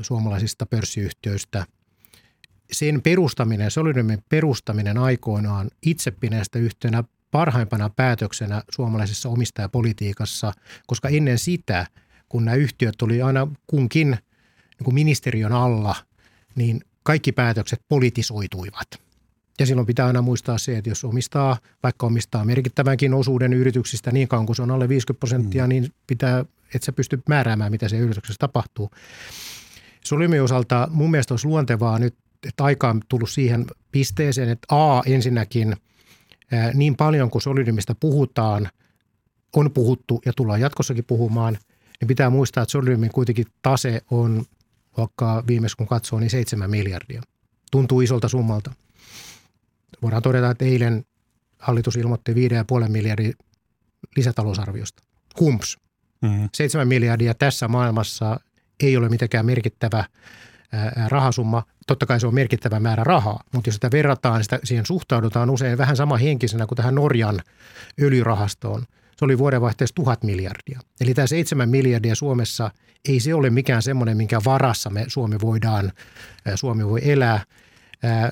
suomalaisista pörssiyhtiöistä. Sen perustaminen, Solidiumin perustaminen aikoinaan itse pidän sitä yhtenä parhaimpana päätöksenä suomalaisessa omistajapolitiikassa, koska ennen sitä, kun nämä yhtiöt oli aina kunkin niin kuin ministeriön alla, niin kaikki päätökset politisoituivat. Ja silloin pitää aina muistaa se, että jos omistaa, vaikka omistaa merkittävänkin osuuden yrityksistä niin kauan kuin se on alle viisikymmentä prosenttia, mm. niin pitää, et sä pysty määräämään, mitä se yrityksessä tapahtuu. Solidiumin osalta mun mielestä olisi luontevaa nyt, että aika on tullut siihen pisteeseen, että A ensinnäkin niin paljon kuin Solidiumista puhutaan, on puhuttu ja tullaan jatkossakin puhumaan, niin pitää muistaa, että Solidiumin kuitenkin tase on, vaikka viimeksi kun katsoo, niin seitsemän miljardia. Tuntuu isolta summalta. Voidaan todeta, että eilen hallitus ilmoitti viisi pilkku viisi miljardin lisätalousarviosta. Kumps. Mm-hmm. seitsemän miljardia tässä maailmassa ei ole mitenkään merkittävä rahasumma. Totta kai se on merkittävä määrä rahaa, mutta jos sitä verrataan, niin sitä, siihen suhtaudutaan usein vähän sama henkisenä kuin tähän Norjan öljyrahastoon. Se oli vuodenvaihteessa tuhat miljardia. Eli tämä seitsemän miljardia Suomessa ei se ole mikään semmoinen, minkä varassa me Suomi voidaan, Suomi voi elää.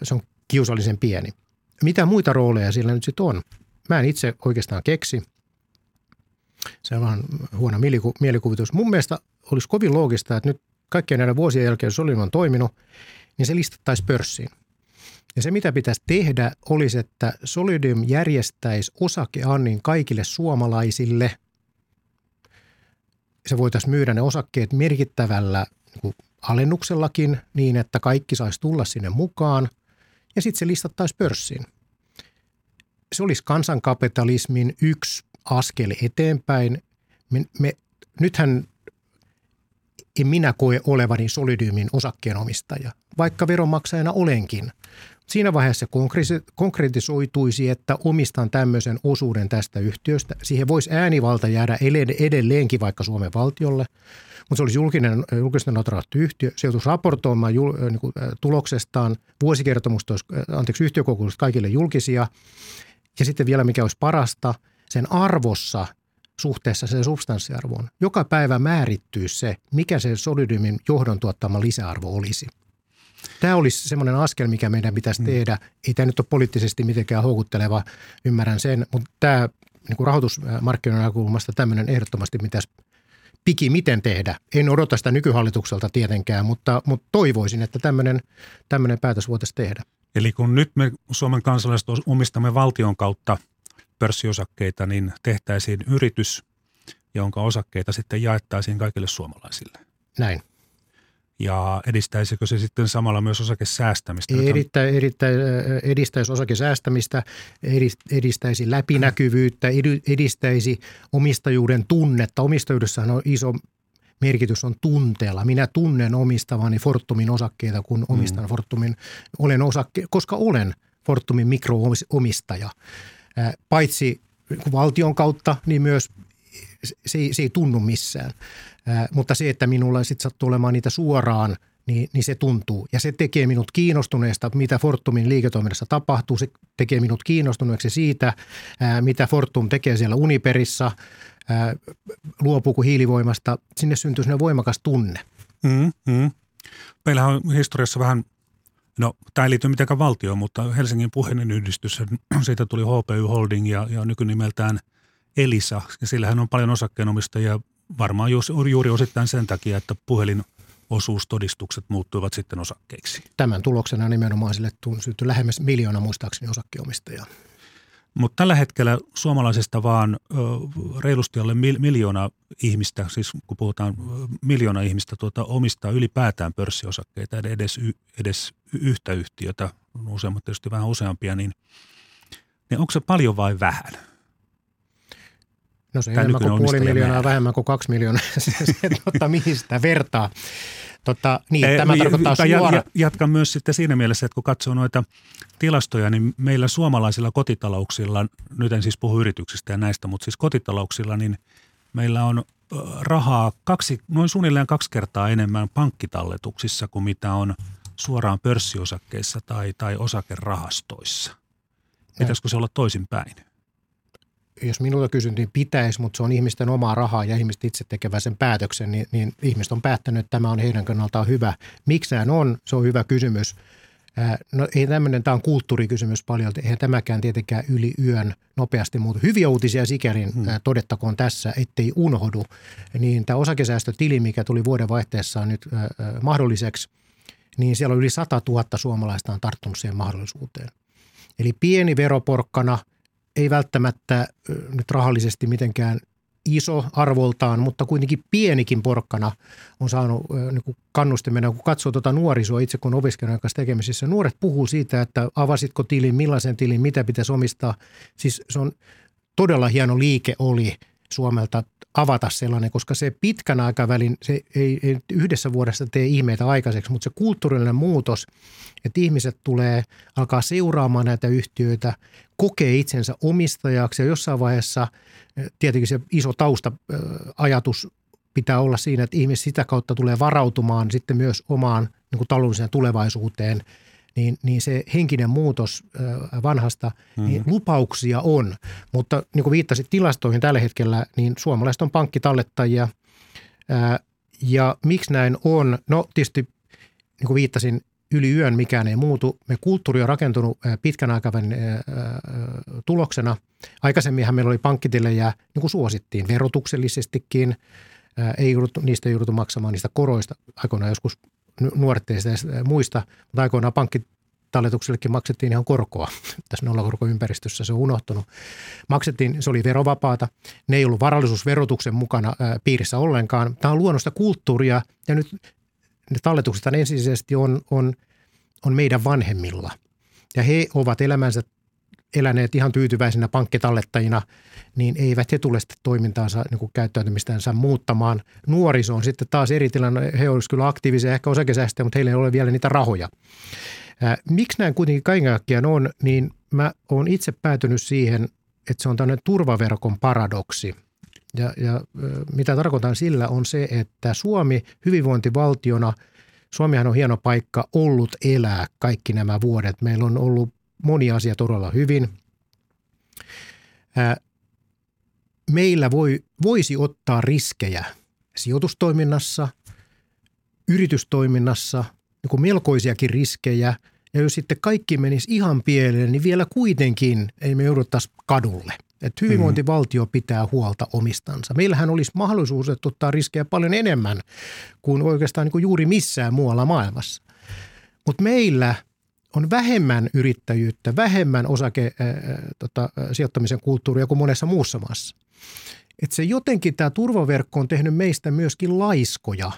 Se on kiusallisen pieni. Mitä muita rooleja sillä nyt sitten on? Mä en itse oikeastaan keksi. Se on vaan huono mieliku- mielikuvitus. Mun mielestä olisi kovin loogista, että nyt kaikkien näiden vuosien jälkeen, jos Solidium on toiminut, niin se listattaisi pörssiin. Ja se, mitä pitäisi tehdä, olisi, että Solidium järjestäisi osakeannin kaikille suomalaisille. Se voitaisiin myydä ne osakkeet merkittävällä niin kuin alennuksellakin niin, että kaikki saisi tulla sinne mukaan. Ja sitten se listattaisi pörssiin. Se olisi kansankapitalismin yksi askel eteenpäin. Me, me, nythän en minä koe olevani Solidiumin osakkeenomistaja, vaikka veronmaksajana olenkin. Siinä vaiheessa konkretisoituisi, että omistan tämmöisen osuuden tästä yhtiöstä. Siihen voisi äänivalta jäädä edelleenkin vaikka Suomen valtiolle, mutta se olisi julkinen, julkisesti noteerattu yhtiö. Se joutuisi raportoimaan jul, niin kuin, tuloksestaan vuosikertomusta, anteeksi yhtiökokouksesta kaikille julkisia. Ja sitten vielä mikä olisi parasta, sen arvossa suhteessa sen substanssiarvoon. Joka päivä määrittyy se, mikä se Solidiumin johdon tuottama lisäarvo olisi. Tämä olisi semmoinen askel, mikä meidän pitäisi tehdä. Ei tämä nyt ole poliittisesti mitenkään houkutteleva, ymmärrän sen, mutta tämä niin kuin rahoitusmarkkinoiden näkökulmasta tämmöinen ehdottomasti pitäisi pikimiten tehdä. En odota sitä nykyhallitukselta tietenkään, mutta, mutta toivoisin, että tämmöinen, tämmöinen päätös voitaisiin tehdä. Eli kun nyt me Suomen kansalaiset omistamme valtion kautta pörssiosakkeita, niin tehtäisiin yritys, jonka osakkeita sitten jaettaisiin kaikille suomalaisille. Näin. Ja edistäisikö se sitten samalla myös osakesäästämistä? Edittä, edittä, edistäisi osakesäästämistä, edistäisi läpinäkyvyyttä, edistäisi omistajuuden tunnetta. Omistajuudessahan on iso merkitys on tunteella. Minä tunnen omistavani Fortumin osakkeita, kun omistan mm. Fortumin, olen osakke, koska olen Fortumin mikroomistaja. Paitsi valtion kautta, niin myös se ei, se ei tunnu missään. Mutta se, että minulla sitten sattuu olemaan niitä suoraan, niin, niin se tuntuu. Ja se tekee minut kiinnostuneesta, mitä Fortumin liiketoiminnassa tapahtuu. Se tekee minut kiinnostuneeksi siitä, mitä Fortum tekee siellä Uniperissä, luopuuko hiilivoimasta. Sinne syntyy sellainen voimakas tunne. Mm, mm. Meillähän on historiassa vähän... No, tämä ei liity mitenkään valtioon, mutta Helsingin puhelinyhdistys, siitä tuli H P Y Holding ja, ja nykynimeltään Elisa. Ja sillähän on paljon osakkeenomistajia varmaan juuri osittain sen takia, että puhelinosuustodistukset muuttuivat sitten osakkeiksi. Tämän tuloksena nimenomaan sille syntyi lähemmäs miljoona muistaakseni osakkeenomistajaa. Mutta tällä hetkellä suomalaisesta vaan ö, reilusti alle mil, miljoona ihmistä, siis kun puhutaan miljoona ihmistä, tuota, omistaa ylipäätään pörssiosakkeita, edes, y, edes yhtä yhtiötä, useammat tietysti vähän useampia, niin, niin onko se paljon vai vähän? No se enemmän kuin puoli miljoonaa, määrä. Vähemmän kuin kaksi miljoonaa, se, se totta, mihin sitä vertaa. Totta, niin, e, tämä tarkoittaa suora. Jatkan myös sitten siinä mielessä, että kun katsoo noita tilastoja, niin meillä suomalaisilla kotitalouksilla, nyt en siis puhu yrityksistä ja näistä, mutta siis kotitalouksilla, niin meillä on rahaa kaksi, noin suunnilleen kaksi kertaa enemmän pankkitalletuksissa kuin mitä on suoraan pörssiosakkeissa tai, tai osakerahastoissa. Pitäisikö se olla toisinpäin? Jos minulta kysyn, niin pitäisi, mutta se on ihmisten omaa rahaa ja ihmiset itse tekevät sen päätöksen, niin, niin ihmiset on päättänyt, että tämä on heidän kannaltaan hyvä. Miksi näin on? Se on hyvä kysymys. No ei tämmöinen, tämä on kulttuurikysymys paljon, eihän tämäkään tietenkään yli yön nopeasti muutu. Hyviä uutisia sikäli hmm. todettakoon tässä, ettei unohdu, niin tämä osakesäästötili, mikä tuli vuodenvaihteessa nyt äh, mahdolliseksi, niin siellä on yli sata tuhatta suomalaista on tarttunut siihen mahdollisuuteen. Eli pieni veroporkkana, ei välttämättä äh, nyt rahallisesti mitenkään iso arvoltaan, mutta kuitenkin pienikin porkkana on saanut niin kannustimena. Kun katsoo tuota nuorisoa, itse kun opiskelijan kanssa tekemisissä, nuoret puhuu siitä, että avasitko tilin, millaisen tilin, mitä pitäisi omistaa. Siis se on todella hieno liike oli Suomelta avata sellainen, koska se pitkän aikavälin, se ei, ei yhdessä vuodessa tee ihmeitä aikaiseksi, mutta se kulttuurinen muutos, että ihmiset tulee, alkaa seuraamaan näitä yhtiöitä, kokee itsensä omistajaksi ja jossain vaiheessa tietenkin se iso tausta-ajatus pitää olla siinä, että ihmiset sitä kautta tulee varautumaan sitten myös omaan niin kuin taloudelliseen tulevaisuuteen. Niin, niin se henkinen muutos vanhasta, niin mm-hmm. lupauksia on. Mutta niin kuin viittasit tilastoihin tällä hetkellä, niin suomalaiset on pankkitallettajia. Ää, ja miksi näin on? No tietysti, niin kuin viittasin, yli yön mikään ei muutu. Me kulttuuri on rakentunut pitkän aikavälin tuloksena. Aikaisemminhan meillä oli pankkitilejä, niin kuin suosittiin verotuksellisestikin. Ää, ei jouduttu, niistä ei jouduttu maksamaan niistä koroista aikoinaan joskus. Nuoret ei sitä muista, mutta aikoinaan pankkitalletuksellekin maksettiin ihan korkoa. Tässä nollakorkoympäristössä se on unohtunut. Maksettiin, se oli verovapaata. Ne ei ollut varallisuusverotuksen mukana ää, piirissä ollenkaan. Tämä on luonnosta kulttuuria ja nyt ne talletukset ensisijaisesti on, on, on meidän vanhemmilla. Ja he ovat elämänsä eläneet ihan tyytyväisinä pankkitallettajina, niin eivät he tule sitä toimintaansa, niin kuin käyttäytymistänsä muuttamaan. Nuoriso on sitten taas eri tilanne. He olisivat kyllä aktiivisia, ehkä osakesäästöjä, mutta heillä ei ole vielä niitä rahoja. Ää, miksi näin kuitenkin kaiken kaikkiaan on, niin mä oon itse päätynyt siihen, että se on tämmöinen turvaverkon paradoksi. Ja, ja ää, mitä tarkoitan sillä on se, että Suomi hyvinvointivaltiona, Suomihan on hieno paikka ollut elää kaikki nämä vuodet. Meillä on ollut moni asia todella hyvin. Meillä voi, voisi ottaa riskejä sijoitustoiminnassa, yritystoiminnassa, niin melkoisiakin riskejä. Ja jos sitten kaikki menisi ihan pieleen, niin vielä kuitenkin ei me jouduttaisi kadulle. Että hyvinvointivaltio pitää huolta omistansa. Meillähän olisi mahdollisuus ottaa riskejä paljon enemmän kuin oikeastaan niin kuin juuri missään muualla maailmassa. Mutta meillä on vähemmän yrittäjyyttä, vähemmän osake, ää, tota, sijoittamisen kulttuuria kuin monessa muussa maassa. Et se jotenkin tämä turvaverkko on tehnyt meistä myöskin laiskoja.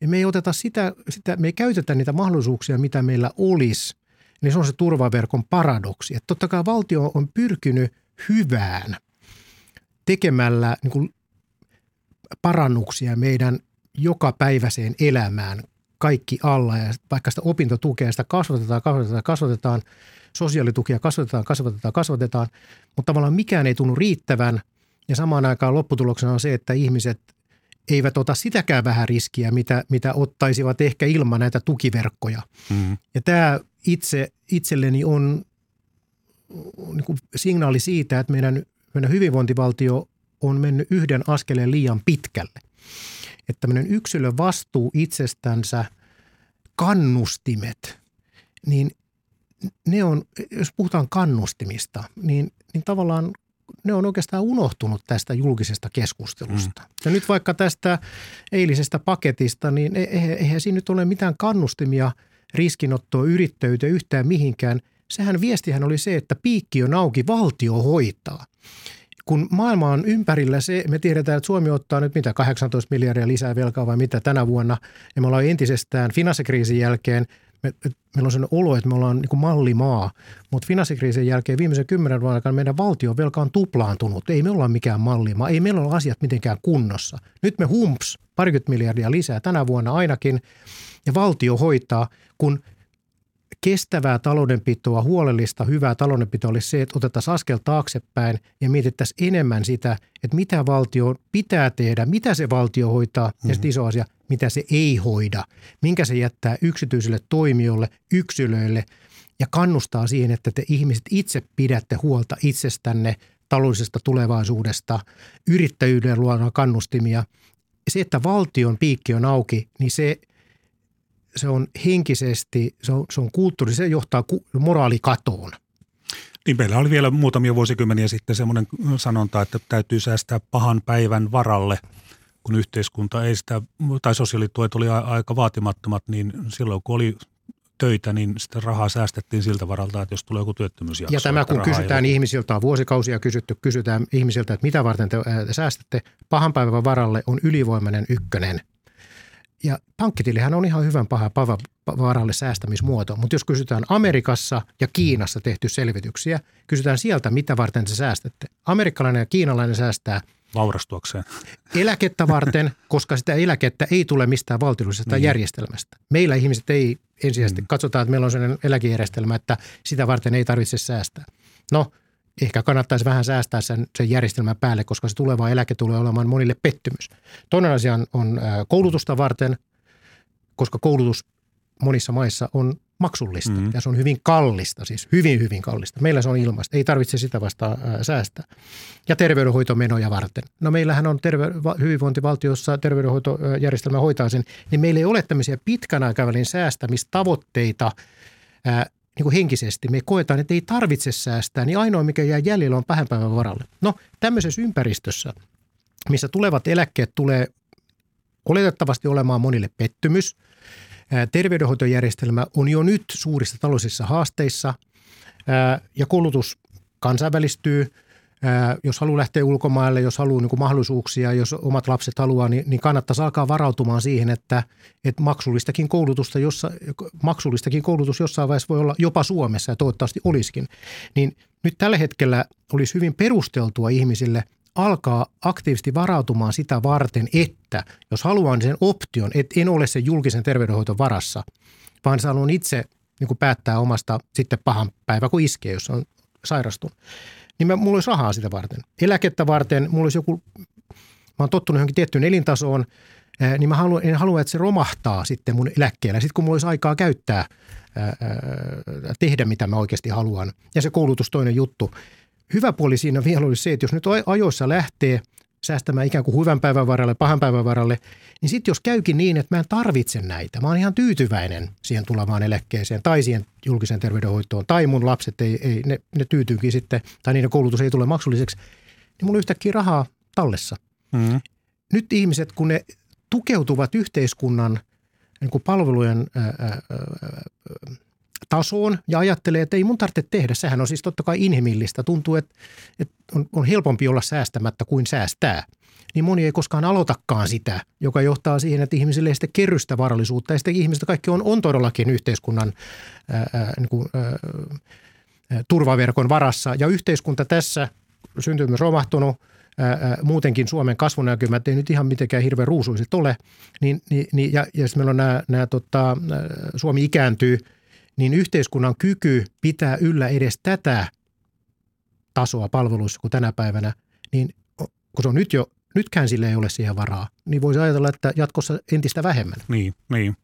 Ja me ei oteta sitä, sitä, me ei käytetä niitä mahdollisuuksia, mitä meillä olisi. Niin se on se turvaverkon paradoksi. Et totta kai valtio on pyrkinyt hyvään tekemällä niin kuin parannuksia meidän jokapäiväiseen elämään. Kaikki alla ja vaikka sitä opintotukea, sitä kasvatetaan, kasvatetaan, kasvatetaan, sosiaalitukia kasvatetaan, kasvatetaan, kasvatetaan, mutta tavallaan mikään ei tunnu riittävän ja samaan aikaan lopputuloksena on se, että ihmiset eivät ota sitäkään vähän riskiä, mitä, mitä ottaisivat ehkä ilman näitä tukiverkkoja. Mm-hmm. Ja tämä itse, itselleni on niin kuin signaali siitä, että meidän, meidän hyvinvointivaltio on mennyt yhden askeleen liian pitkälle. Että tämmöinen yksilön vastuu itsestänsä, kannustimet, niin ne on, jos puhutaan kannustimista, niin, niin tavallaan ne on oikeastaan unohtunut tästä julkisesta keskustelusta. Mm. Ja nyt vaikka tästä eilisestä paketista, niin eihän siinä nyt ole mitään kannustimia, riskinottoa, yrittäjyyteen yhtään mihinkään. Sehän viestihän oli se, että piikki on auki, valtio hoitaa. Kun maailma on ympärillä se, me tiedetään, että Suomi ottaa nyt mitä kahdeksantoista miljardia lisää velkaa vai mitä tänä vuonna. Ja me ollaan entisestään finanssikriisin jälkeen, me, meillä on sen olo, että me ollaan niin kuin mallimaa. Mutta finanssikriisin jälkeen viimeisen kymmenen vuoden aikana meidän valtionvelka on tuplaantunut. Ei me olla mikään mallimaa, ei meillä ole asiat mitenkään kunnossa. Nyt me humps, parikymmentä miljardia lisää tänä vuonna ainakin ja valtio hoitaa, kun kestävää taloudenpitoa, huolellista, hyvää taloudenpitoa olisi se, että otettaisiin askel taaksepäin ja mietittäisiin enemmän sitä, että mitä valtio pitää tehdä, mitä se valtio hoitaa mm-hmm. ja sitten iso asia, mitä se ei hoida, minkä se jättää yksityisille toimijoille, yksilöille ja kannustaa siihen, että te ihmiset itse pidätte huolta itsestänne, taloudellisesta tulevaisuudesta, yrittäjyyden luodaan kannustimia. Se, että valtion piikki on auki, niin se se on henkisesti, se on, se on kulttuuri, se johtaa ku, moraalikatoon. Niin meillä oli vielä muutamia vuosikymmeniä sitten semmoinen sanonta, että täytyy säästää pahan päivän varalle, kun yhteiskunta ei sitä, tai sosiaalituet oli aika vaatimattomat, niin silloin kun oli töitä, niin sitä rahaa säästettiin siltä varalta, että jos tulee joku työttömyysjakso. Ja tämä kun kysytään ei... ihmisiltä, on vuosikausia kysytty, kysytään ihmisiltä, että mitä varten te säästätte, pahan päivän varalle on ylivoimainen ykkönen. Ja pankkitilihän on ihan hyvän paha pava, varalle säästämismuoto, mutta jos kysytään Amerikassa ja Kiinassa tehty selvityksiä, kysytään sieltä, mitä varten te säästätte. Amerikkalainen ja kiinalainen säästää vaurastuakseen. Eläkettä varten, koska sitä eläkettä ei tule mistään valtiollisesta niin. järjestelmästä. Meillä ihmiset ei ensisijaisesti, mm. katsotaan, että meillä on sellainen eläkejärjestelmä, että sitä varten ei tarvitse säästää. No, ehkä kannattaisi vähän säästää sen, sen järjestelmän päälle, koska se tuleva eläke tulee olemaan monille pettymys. Toinen asia on koulutusta varten, koska koulutus monissa maissa on maksullista mm. ja se on hyvin kallista, siis hyvin, hyvin kallista. Meillä se on ilmaista, ei tarvitse sitä vastaan säästää. Ja terveydenhoitomenoja varten. No meillähän on terve- hyvinvointivaltiossa terveydenhoitojärjestelmä hoitaa sen, niin meillä ei ole tämmöisiä pitkän aikavälin säästämistavoitteita ää, niin kuin henkisesti. Me koetaan, että ei tarvitse säästää, niin ainoa mikä jää jäljellä on pahan päivän varalle. No tämmöisessä ympäristössä, missä tulevat eläkkeet tulee oletettavasti olemaan monille pettymys, terveydenhoitojärjestelmä on jo nyt suurissa taloudellisissa haasteissa ja koulutus kansainvälistyy. Jos haluaa lähteä ulkomaille, jos haluaa niin kuin mahdollisuuksia, jos omat lapset haluaa, niin, niin kannattaisi alkaa varautumaan siihen, että, että maksullistakin, koulutusta jossa, maksullistakin koulutus jossain vaiheessa voi olla jopa Suomessa ja toivottavasti olisikin. Niin nyt tällä hetkellä olisi hyvin perusteltua ihmisille alkaa aktiivisesti varautumaan sitä varten, että jos haluan sen option, että en ole sen julkisen terveydenhoidon varassa, vaan haluan itse niin kuin päättää omasta sitten pahan päivä, kun iskee, jos on sairastunut, niin mä, mulla olisi rahaa sitä varten. Eläkettä varten, mulla olisi joku, mä oon tottunut johonkin tiettyyn elintasoon, niin mä haluan, en halua, että se romahtaa sitten mun eläkkeellä, sitten kun mulla olisi aikaa käyttää, ää, tehdä mitä mä oikeasti haluan. Ja se koulutus toinen juttu. Hyvä puoli siinä vielä olisi se, että jos nyt ajoissa lähtee säästämään ikään kuin hyvän päivän varalle, pahan päivän varalle, niin sitten jos käykin niin, että mä en tarvitse näitä, mä oon ihan tyytyväinen siihen tulevaan eläkkeeseen tai siihen julkiseen terveydenhoitoon tai mun lapset, ei, ei, ne, ne tyytyykin sitten tai niiden koulutus ei tule maksulliseksi, niin mulla on yhtäkkiä rahaa tallessa. Mm. Nyt ihmiset, kun ne tukeutuvat yhteiskunnan niin kuin palvelujen ää, ää, ää, tasoon ja ajattelee, että ei mun tarvitse tehdä. Sehän on siis totta kai inhimillistä. Tuntuu, että, että on, on helpompi olla säästämättä kuin säästää. Niin moni ei koskaan aloitakaan sitä, joka johtaa siihen, että ihmisille ei sitä kerrystä varallisuutta. Ja sitten ihmiset kaikki on, on todellakin yhteiskunnan ää, niin kuin, ää, turvaverkon varassa. Ja yhteiskunta tässä syntymys romahtunut. Ää, muutenkin Suomen kasvunäkymät ei nyt ihan mitenkään hirveän ruusuiset ole. Niin, niin, ja, ja sitten meillä on nämä, nämä tota, Suomi ikääntyy. Niin yhteiskunnan kyky pitää yllä edes tätä tasoa palveluissa kuin tänä päivänä, niin kun se on nyt jo, nytkään sille ei ole siihen varaa, niin voisi ajatella, että jatkossa entistä vähemmän. Niin, niin.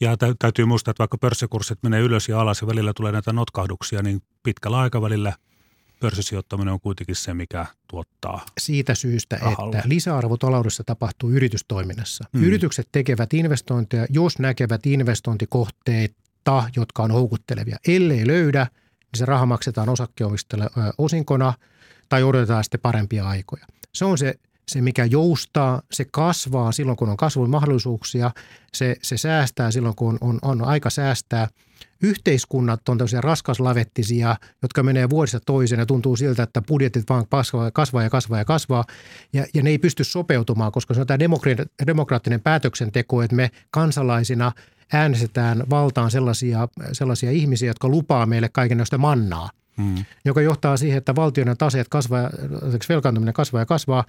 Ja täytyy muistaa, että vaikka pörssikurssit menee ylös ja alas ja välillä tulee näitä notkahduksia, niin pitkällä aikavälillä pörssisijoittaminen on kuitenkin se, mikä tuottaa. Siitä syystä, rahalla. Että lisäarvo taloudessa tapahtuu yritystoiminnassa. Mm. Yritykset tekevät investointeja, jos näkevät investointikohteet, jotka on houkuttelevia. Ellei löydä, niin se raha maksetaan osakkeenomistajalle osinkona tai odotetaan sitten parempia aikoja. Se on se, se mikä joustaa, se kasvaa silloin, kun on kasvun mahdollisuuksia, se, se säästää silloin, kun on, on aika säästää. Yhteiskunnat on tämmöisiä raskaslavettisia, jotka menee vuodesta toiseen ja tuntuu siltä, että budjetit vaan kasvaa ja kasvaa ja kasvaa. Ja, ja ne ei pysty sopeutumaan, koska se on tämä demokraattinen päätöksenteko, että me kansalaisina – äänestetään valtaan sellaisia, sellaisia ihmisiä, jotka lupaa meille kaikenlaista mannaa, hmm. joka johtaa siihen, että valtioiden taseet kasvaa, velkaantuminen kasvaa ja kasvaa,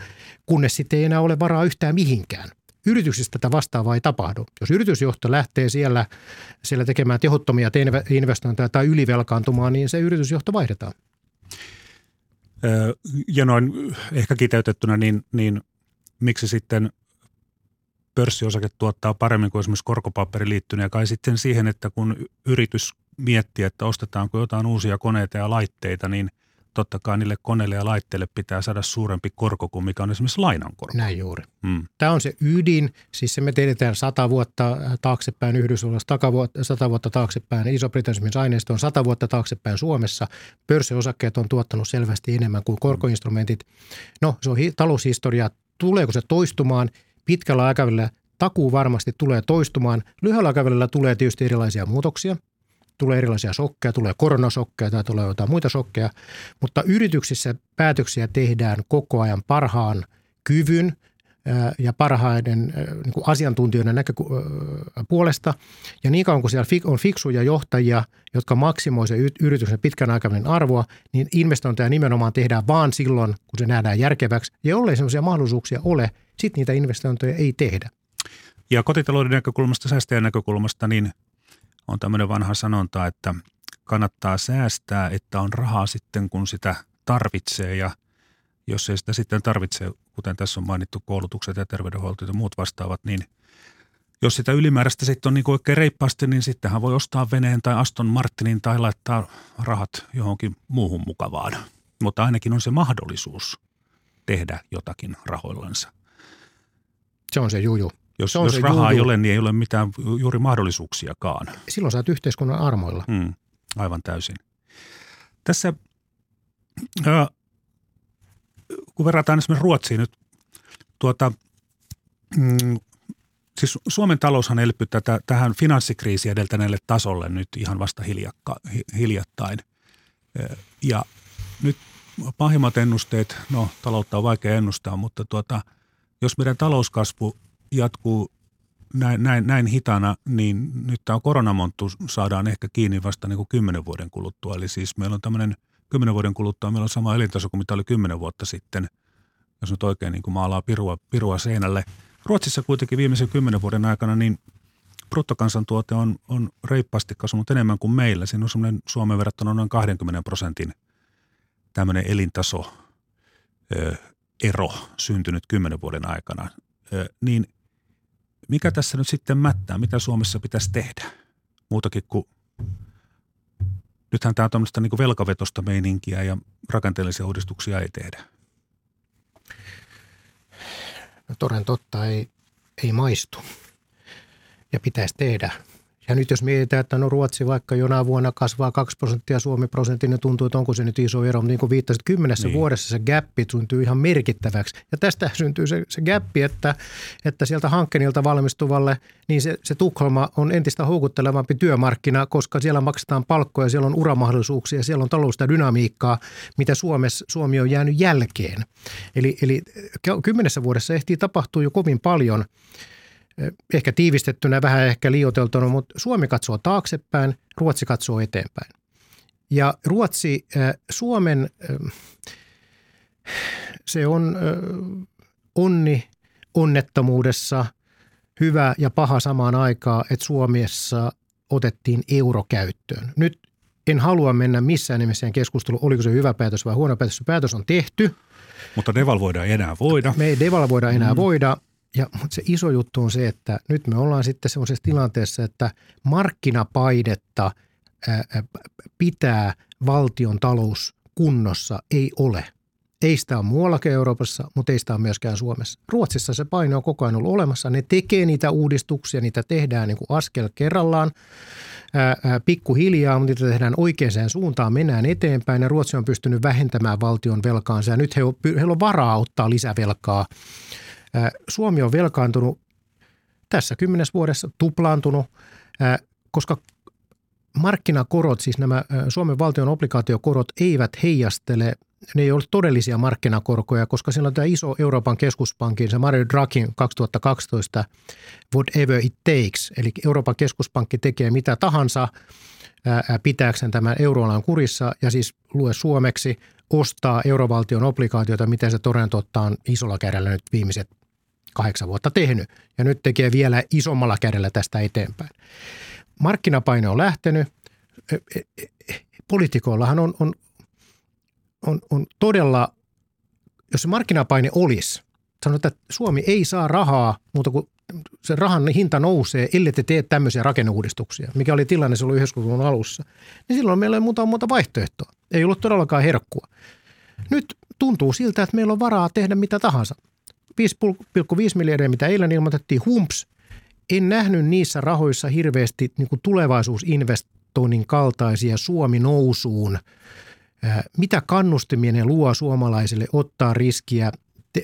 kunnes sitten ei enää ole varaa yhtään mihinkään. Yrityksistä tätä vastaavaa ei tapahdu. Jos yritysjohto lähtee siellä, siellä tekemään tehottomia investointeja tai ylivelkaantumaan, niin se yritysjohto vaihdetaan. Ja noin ehkä kiteytettynä, niin, niin miksi sitten pörssiosake tuottaa paremmin kuin esimerkiksi korkopaperiliittyneen ja kai sitten siihen, että kun yritys miettii, että ostetaanko jotain uusia koneita ja laitteita, niin totta kai niille koneille ja laitteille pitää saada suurempi korko kuin mikä on esimerkiksi lainankorko. Näin juuri. Mm. Tämä on se ydin, siis se me tiedetään sata vuotta taaksepäin Yhdysvalloissa, sata vuotta taaksepäin Iso-Britanniassa aineisto on sata vuotta taaksepäin Suomessa. Pörssiosakkeet on tuottanut selvästi enemmän kuin korkoinstrumentit. No se on hi- taloushistoria. Tuleeko se toistumaan pitkällä aikavälillä? Takuu varmasti tulee toistumaan. Lyhyellä aikavälillä tulee tietysti erilaisia muutoksia. Tulee erilaisia shokkeja, tulee koronashokkeja tai tulee jotain muita shokkeja, mutta yrityksissä päätöksiä tehdään koko ajan parhaan kyvyn ja parhaiden niin kuin asiantuntijoiden näköpuolesta. Ja niin kauan kuin siellä on fiksuja johtajia, jotka maksimoivat yrityksen pitkän aikavälin arvoa, niin investointeja nimenomaan tehdään vaan silloin, kun se nähdään järkeväksi. Ja jollei sellaisia mahdollisuuksia ole, sitten niitä investointeja ei tehdä. Ja kotitalouden näkökulmasta, säästäjän näkökulmasta, niin on tämmöinen vanha sanonta, että kannattaa säästää, että on rahaa sitten, kun sitä tarvitsee. Ja jos ei sitä sitten tarvitse, kuten tässä on mainittu koulutukset ja terveydenhuolto ja muut vastaavat, niin jos sitä ylimääräistä sitten on niin kuin oikein reippaasti, niin sittenhän voi ostaa veneen tai Aston Martinin tai laittaa rahat johonkin muuhun mukavaan. Mutta ainakin on se mahdollisuus tehdä jotakin rahoillansa. Se on se juju. Jos, jos se rahaa ei ole, niin ei ole mitään juuri mahdollisuuksiakaan. Silloin sä oot yhteiskunnan armoilla. Mm, aivan täysin. Tässä, äh, kun verrataan esimerkiksi Ruotsiin nyt, tuota, mm, siis Suomen taloushan elpyi tätä, tähän finanssikriisiä edeltäneelle tasolle nyt ihan vasta hiljakka, hi, hiljattain. Ja nyt pahimmat ennusteet, no taloutta on vaikea ennustaa, mutta tuota, jos meidän talouskasvu jatkuu näin, näin, näin hitaana, niin nyt tämä koronamonttu saadaan ehkä kiinni vasta niin kuin kymmenen vuoden kuluttua. Eli siis meillä on tämmöinen kymmenen vuoden kuluttua, meillä on sama elintaso kuin mitä oli kymmenen vuotta sitten, jos nyt oikein niin kuin maalaa pirua, pirua seinälle. Ruotsissa kuitenkin viimeisen kymmenen vuoden aikana niin bruttokansantuote on, on reippaasti kasvanut enemmän kuin meillä. Siinä on semmoinen Suomeen verrattuna noin kaksikymmentä prosentin tämmöinen elintaso ö, ero syntynyt kymmenen vuoden aikana, ö, niin mikä tässä nyt sitten mättää? Mitä Suomessa pitäisi tehdä? Muutakin kuin, nythän tämä on tämmöistä niin kuin velkavetosta meininkiä ja rakenteellisia uudistuksia ei tehdä. No toden totta ei, ei maistu ja pitäisi tehdä. Ja nyt jos mietitään, että no Ruotsi vaikka jonain vuonna kasvaa kaksi prosenttia, Suomi prosentin, niin tuntuu, että onko se nyt iso ero. Mutta niin kuin viittasit, kymmenessä niin. vuodessa se gappi syntyy ihan merkittäväksi. Ja tästä syntyy se, se gappi, että, että sieltä Hankkenilta valmistuvalle, niin se, se Tukholma on entistä houkuttelevampi työmarkkina, koska siellä maksetaan palkkoja, siellä on uramahdollisuuksia, siellä on taloudellista dynamiikkaa, mitä Suomessa, Suomi on jäänyt jälkeen. Eli, eli kymmenessä vuodessa ehtii tapahtua jo kovin paljon. Ehkä tiivistettynä, vähän ehkä liioiteltuna, mutta Suomi katsoo taaksepäin, Ruotsi katsoo eteenpäin. Ja Ruotsi, Suomen, se on onni onnettomuudessa hyvä ja paha samaan aikaan, että Suomessa otettiin euro käyttöön. Nyt en halua mennä missään nimessä keskusteluun, oliko se hyvä päätös vai huono päätös. Päätös on tehty. Mutta devalvoidaan ei enää voida. Me ei devalvoida enää mm. voida. Ja, mutta se iso juttu on se, että nyt me ollaan sitten semmoisessa tilanteessa, että markkinapainetta pitää valtion talous kunnossa ei ole. Ei sitä ole muuallakin Euroopassa, mutta ei sitä ole myöskään Suomessa. Ruotsissa se paine on koko ajan ollut olemassa. Ne tekee niitä uudistuksia, niitä tehdään niin kuin askel kerrallaan pikkuhiljaa, mutta niitä tehdään oikeaan suuntaan, mennään eteenpäin. Ja Ruotsi on pystynyt vähentämään valtion velkaansa ja nyt he on, heillä on varaa ottaa lisävelkaa. Suomi on velkaantunut tässä kymmenessä vuodessa, tuplaantunut, koska markkinakorot, siis nämä Suomen valtion obligaatiokorot eivät heijastele, ne ei ole todellisia markkinakorkoja, koska siellä on tämä iso Euroopan keskuspankin, se Mario Draghin kaksituhattakaksitoista whatever it takes, eli Euroopan keskuspankki tekee mitä tahansa pitääkseen tämän euroalan kurissa ja siis lue suomeksi ostaa eurovaltion obligaatioita, mitä se todennäköisesti on isolla kädellä nyt viimeiset kahdeksan vuotta tehnyt. Ja nyt tekee vielä isommalla kädellä tästä eteenpäin. Markkinapaine on lähtenyt. Poliitikoillahan on, on, on, on todella, jos se markkinapaine olisi, sanotaan, että Suomi ei saa rahaa, mutta kun se rahan hinta nousee, ellei te tee tämmöisiä rakenneuudistuksia, mikä oli tilanne silloin yhdeksänkymmentäluvun alussa, niin silloin meillä ei muuta, muuta vaihtoehtoa. Ei ollut todellakaan herkkua. Nyt tuntuu siltä, että meillä on varaa tehdä mitä tahansa. viisi pilkku viisi miljardia, mitä eilen ilmoitettiin, humps. En nähnyt niissä rahoissa hirveästi niin kuin tulevaisuusinvestoinnin kaltaisia Suomi nousuun. Mitä kannustimia ne luo suomalaisille ottaa riskiä,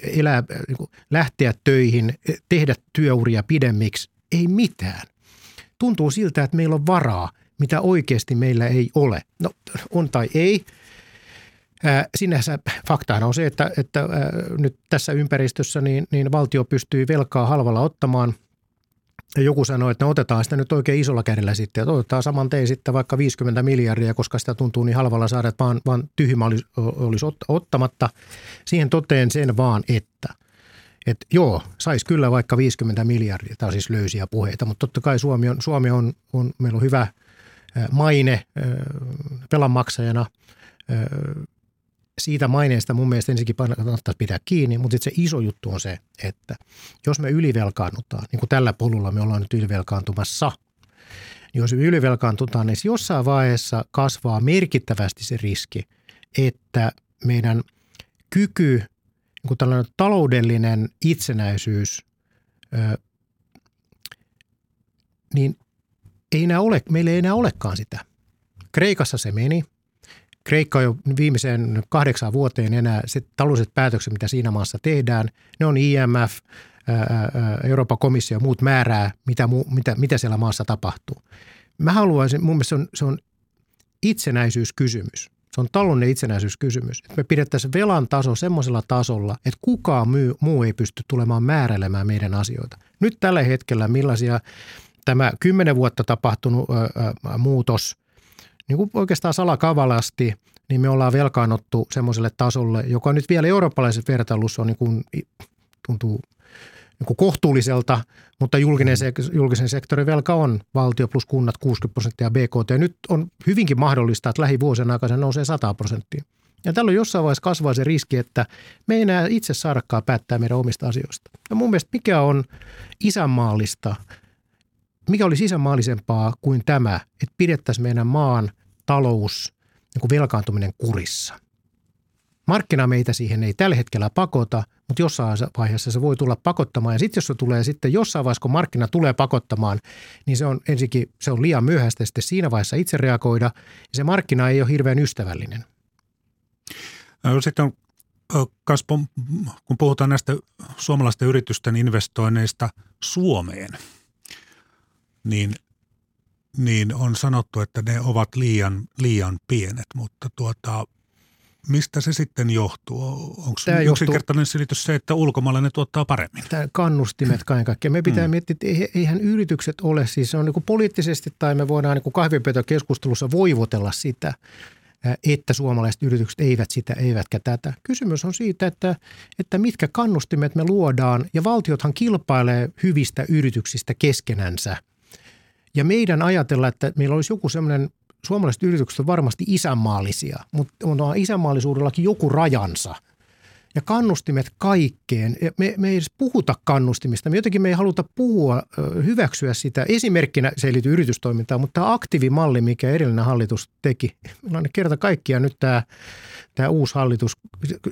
elää, niin kuin lähteä töihin, tehdä työuria pidemmiksi? Ei mitään. Tuntuu siltä, että meillä on varaa, mitä oikeasti meillä ei ole. No on tai ei. Sinänsä faktaana on se, että, että nyt tässä ympäristössä niin, niin valtio pystyy velkaa halvalla ottamaan. Ja joku sanoi, että otetaan sitä nyt oikein isolla kädellä sitten, että otetaan saman tein sitten vaikka viisikymmentä miljardia, koska sitä tuntuu niin halvalla saada, että vaan, vaan tyhmä olisi, olisi ottamatta. Siihen toteen sen vaan, että, että joo, saisi kyllä vaikka viisikymmentä miljardia, tämä on siis löysiä puheita, mutta totta kai Suomi on, Suomi on, on meillä on hyvä maine velanmaksajana. Siitä maineesta mun mielestä ensinnäkin kannattaisi pitää kiinni, mutta se iso juttu on se, että jos me ylivelkaannutaan, niin kuin tällä polulla me ollaan nyt ylivelkaantumassa, niin jos me ylivelkaantutaan, niin jossain vaiheessa kasvaa merkittävästi se riski, että meidän kyky, niin kuin tällainen taloudellinen itsenäisyys, niin ei enää ole, meillä ei enää olekaan sitä. Kreikassa se meni. Kreikka on jo viimeiseen kahdeksaan vuoteen enää se taloudelliset päätökset, mitä siinä maassa tehdään. Ne on I M F, Euroopan komissio ja muut määrää, mitä, mitä, mitä siellä maassa tapahtuu. Mä haluaisin, mun mielestä se on, se on itsenäisyyskysymys. Se on taloudellinen itsenäisyyskysymys. Että me pidettäisiin velan taso semmoisella tasolla, että kukaan myy, muu ei pysty tulemaan määräilemään meidän asioita. Nyt tällä hetkellä millaisia tämä kymmenen vuotta tapahtunut ää, ää, muutos – niin kuin oikeastaan salakavalasti, niin me ollaan velkaanottu semmoiselle tasolle, joka nyt vielä eurooppalaisessa vertailussa on niin kuin, tuntuu niin kuin kohtuulliselta, mutta julkinen, julkisen sektorin velka on valtio plus kunnat kuusikymmentä prosenttia B K T. Nyt on hyvinkin mahdollista, että lähivuosien aikana se nousee sata prosenttia. Ja tällöin jossain vaiheessa kasvaa se riski, että me ei enää itse saadakaan päättää meidän omista asioista. Ja mun mielestä mikä on isänmaallista? Mikä oli sisämaallisempaa kuin tämä, että pidettäisiin meidän maan talous niin kuin velkaantuminen kurissa? Markkina meitä siihen ei tällä hetkellä pakota, mutta jossain vaiheessa se voi tulla pakottamaan. Ja sitten jos se tulee sitten jossain vaiheessa, kun markkina tulee pakottamaan, niin se on ensinnäkin se on liian myöhäistä sitten siinä vaiheessa itse reagoida. Ja se markkina ei ole hirveän ystävällinen. No, sitten on, kun puhutaan näistä suomalaisten yritysten investoinneista Suomeen – Niin, niin on sanottu, että ne ovat liian, liian pienet, mutta tuota, mistä se sitten johtuu? Onko tämä yksinkertainen johtuu, selitys se, että ulkomaalainen tuottaa paremmin? Tämä kannustimet kaiken kaikkiaan. Me pitää mm. miettiä, että eihän yritykset ole, siis se on niin kuin poliittisesti tai me voidaan niin kuin kahvipöytäkeskustelussa voivotella sitä, että suomalaiset yritykset eivät sitä, eivätkä tätä. Kysymys on siitä, että, että mitkä kannustimet me luodaan ja valtiothan kilpailee hyvistä yrityksistä keskenänsä. Ja meidän ajatella, että meillä olisi joku semmoinen, suomalaiset yritykset on varmasti isänmaallisia, mutta on isänmaallisuudellakin joku rajansa. Ja kannustimet kaikkeen. Me, me ei edes puhuta kannustimista. Me jotenkin me ei haluta puhua, hyväksyä sitä. Esimerkkinä se ei liity yritystoimintaan, mutta tämä aktiivimalli, mikä edellinen hallitus teki. Meillä on kerta kaikkiaan nyt tämä, tämä uusi hallitus.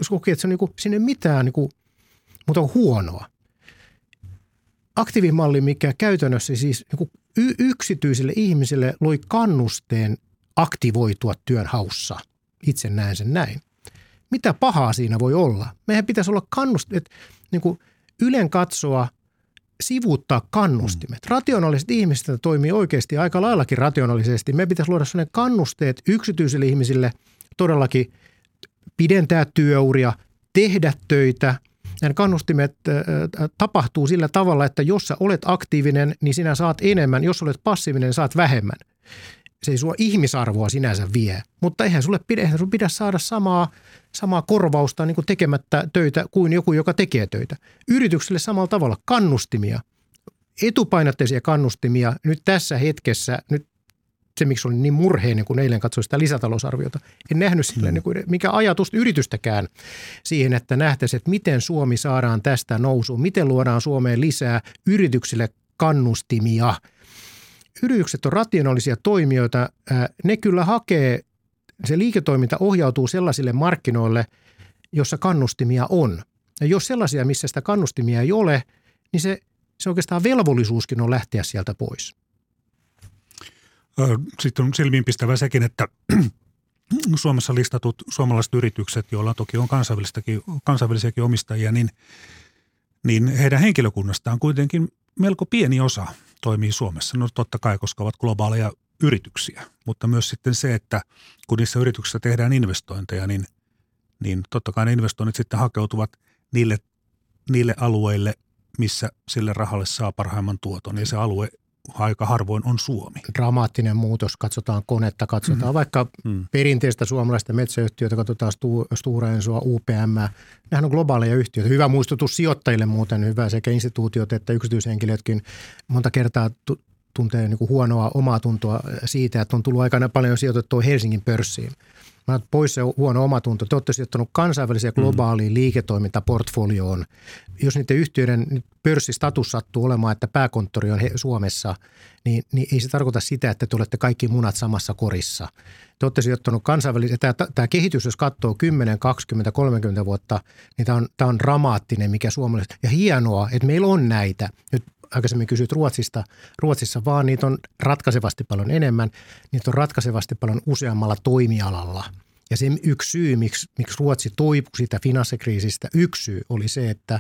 Koki, että se on niin kuin, siinä ei mitään, niin kuin, mutta on huonoa. Aktiivimalli, mikä käytännössä siis niin kuin y- yksityisille ihmisille loi kannusteen aktivoitua työnhaussa. Itse näen sen näin. Mitä pahaa siinä voi olla? Meidän pitäisi olla kannustimet, niin kuin ylen katsoa, sivuuttaa kannustimet. Rationaaliset ihmiset toimii oikeasti aika laillakin rationaalisesti. Meidän pitäisi luoda sellainen kannusteet yksityisille ihmisille todellakin pidentää työuria, tehdä töitä. Nämä kannustimet tapahtuu sillä tavalla, että jos sä olet aktiivinen, niin sinä saat enemmän. Jos olet passiivinen, niin saat vähemmän. Se ei sua ihmisarvoa sinänsä vie, mutta eihän sulle pidä, eihän sun pidä saada samaa, samaa korvausta niin kuin tekemättä töitä kuin joku, joka tekee töitä. Yrityksille samalla tavalla kannustimia, etupainotteisia kannustimia nyt tässä hetkessä, nyt se miksi oli niin murheinen, kun eilen katsoin sitä lisätalousarviota. En nähnyt sillä, mm. niin mikä ajatus yritystäkään siihen, että nähtäisiin, että miten Suomi saadaan tästä nousuun, miten luodaan Suomeen lisää yrityksille kannustimia. Yritykset on rationaalisia toimijoita, ne kyllä hakee se liiketoiminta ohjautuu sellaisille markkinoille, jossa kannustimia on. Ja jos sellaisia, missä sitä kannustimia ei ole, niin se, se oikeastaan velvollisuuskin on lähteä sieltä pois. Sitten on silmiinpistävä sekin, että Suomessa listatut suomalaiset yritykset, joilla toki on kansainvälisiäkin omistajia, niin, niin heidän henkilökunnastaan kuitenkin melko pieni osa toimii Suomessa. No totta kai, koska ovat globaaleja yrityksiä, mutta myös sitten se, että kun niissä yrityksissä tehdään investointeja, niin, niin totta kai ne investoinnit sitten hakeutuvat niille, niille alueille, missä sille rahalle saa parhaimman tuoton, ja se alue aika harvoin on Suomi. Dramaattinen muutos. Katsotaan konetta, katsotaan mm. vaikka mm. perinteistä suomalaista metsäyhtiötä, katsotaan Stora Ensoa, U P M. Nämähän on globaaleja yhtiöitä. Hyvä muistutus sijoittajille muuten, hyvä sekä instituutiot että yksityishenkilötkin monta kertaa tu- tuntee niin kuin huonoa omaa tuntoa siitä, että on tullut aikana paljon sijoitettua Helsingin pörssiin. Mä oon pois se huono omatunto. Te olette sijoittaneet kansainväliseen ja globaaliin liiketoimintaportfolioon. Jos niiden yhtiöiden pörssistatus sattuu olemaan, että pääkonttori on Suomessa, niin, niin ei se tarkoita sitä, että te olette kaikki munat samassa korissa. Te olette sijoittaneet kansainvälisiä. Tämä, tämä kehitys, jos katsoo kymmenen, kaksikymmentä, kolmekymmentä vuotta, niin tämä on, tämä on dramaattinen, mikä suomalaiset. Ja hienoa, että meillä on näitä. Nyt aikaisemmin kysyit Ruotsista. Ruotsissa vaan niitä on ratkaisevasti paljon enemmän. Niitä on ratkaisevasti paljon useammalla toimialalla. Ja se yksi syy, miksi, miksi Ruotsi toipui siitä finanssikriisistä, yksi syy oli se, että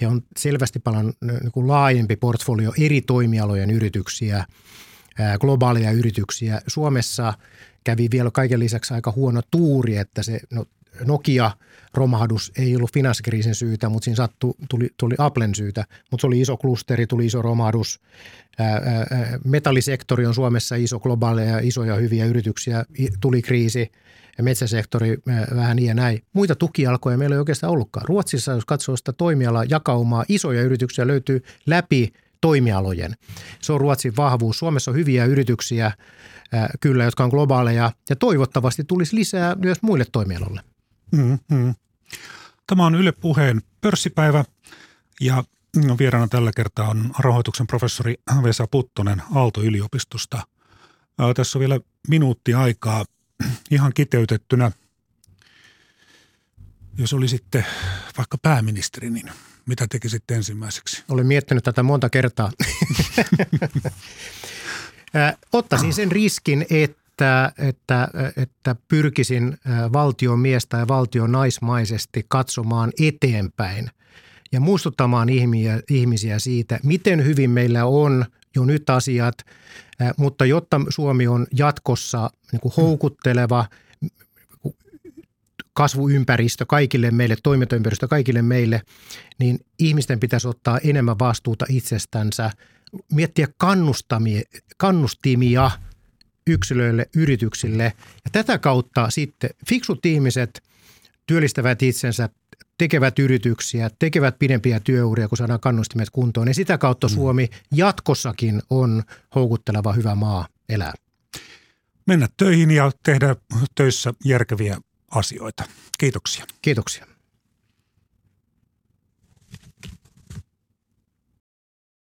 he on selvästi paljon niin kuin laajempi portfolio eri toimialojen yrityksiä, globaaleja yrityksiä. Suomessa kävi vielä kaiken lisäksi aika huono tuuri, että se no, Nokia-romahdus ei ollut finanssikriisin syytä, mutta siinä sattui, tuli, tuli Applen syytä, mutta se oli iso klusteri, tuli iso romahdus. Metallisektori on Suomessa iso, globaaleja, isoja, hyviä yrityksiä, tuli kriisi. Metsäsektori vähän niin ja näin. Muita tukialkoja meillä ei oikeastaan ollutkaan. Ruotsissa, jos katsoo sitä toimiala jakaumaa, isoja yrityksiä löytyy läpi toimialojen. Se on Ruotsin vahvuus. Suomessa on hyviä yrityksiä äh, kyllä, jotka on globaaleja ja toivottavasti tulisi lisää myös muille toimialoille. Mm-hmm. Tämä on Yle Puheen pörssipäivä ja vieraana tällä kertaa on rahoituksen professori Vesa Puttonen Aalto-yliopistosta. Äh, tässä on vielä minuutti aikaa. Ihan kiteytettynä, jos olisitte vaikka pääministeri, niin mitä tekisitte ensimmäiseksi? Olen miettinyt tätä monta kertaa. Ottaisin sen riskin, että, että, että pyrkisin valtion miestä ja valtion naismaisesti katsomaan eteenpäin ja muistuttamaan ihmisiä siitä, miten hyvin meillä on jo nyt asiat, mutta jotta Suomi on jatkossa niin kuin houkutteleva kasvuympäristö kaikille meille, toimintaympäristö kaikille meille, niin ihmisten pitäisi ottaa enemmän vastuuta itsestänsä, miettiä kannustimia yksilöille, yrityksille ja tätä kautta sitten fiksut ihmiset työllistävät itsensä, tekevät yrityksiä, tekevät pidempiä työuria, kun saadaan kannustimet kuntoon. Ja sitä kautta Suomi jatkossakin on houkutteleva hyvä maa elää. Mennä töihin ja tehdä töissä järkeviä asioita. Kiitoksia. Kiitoksia.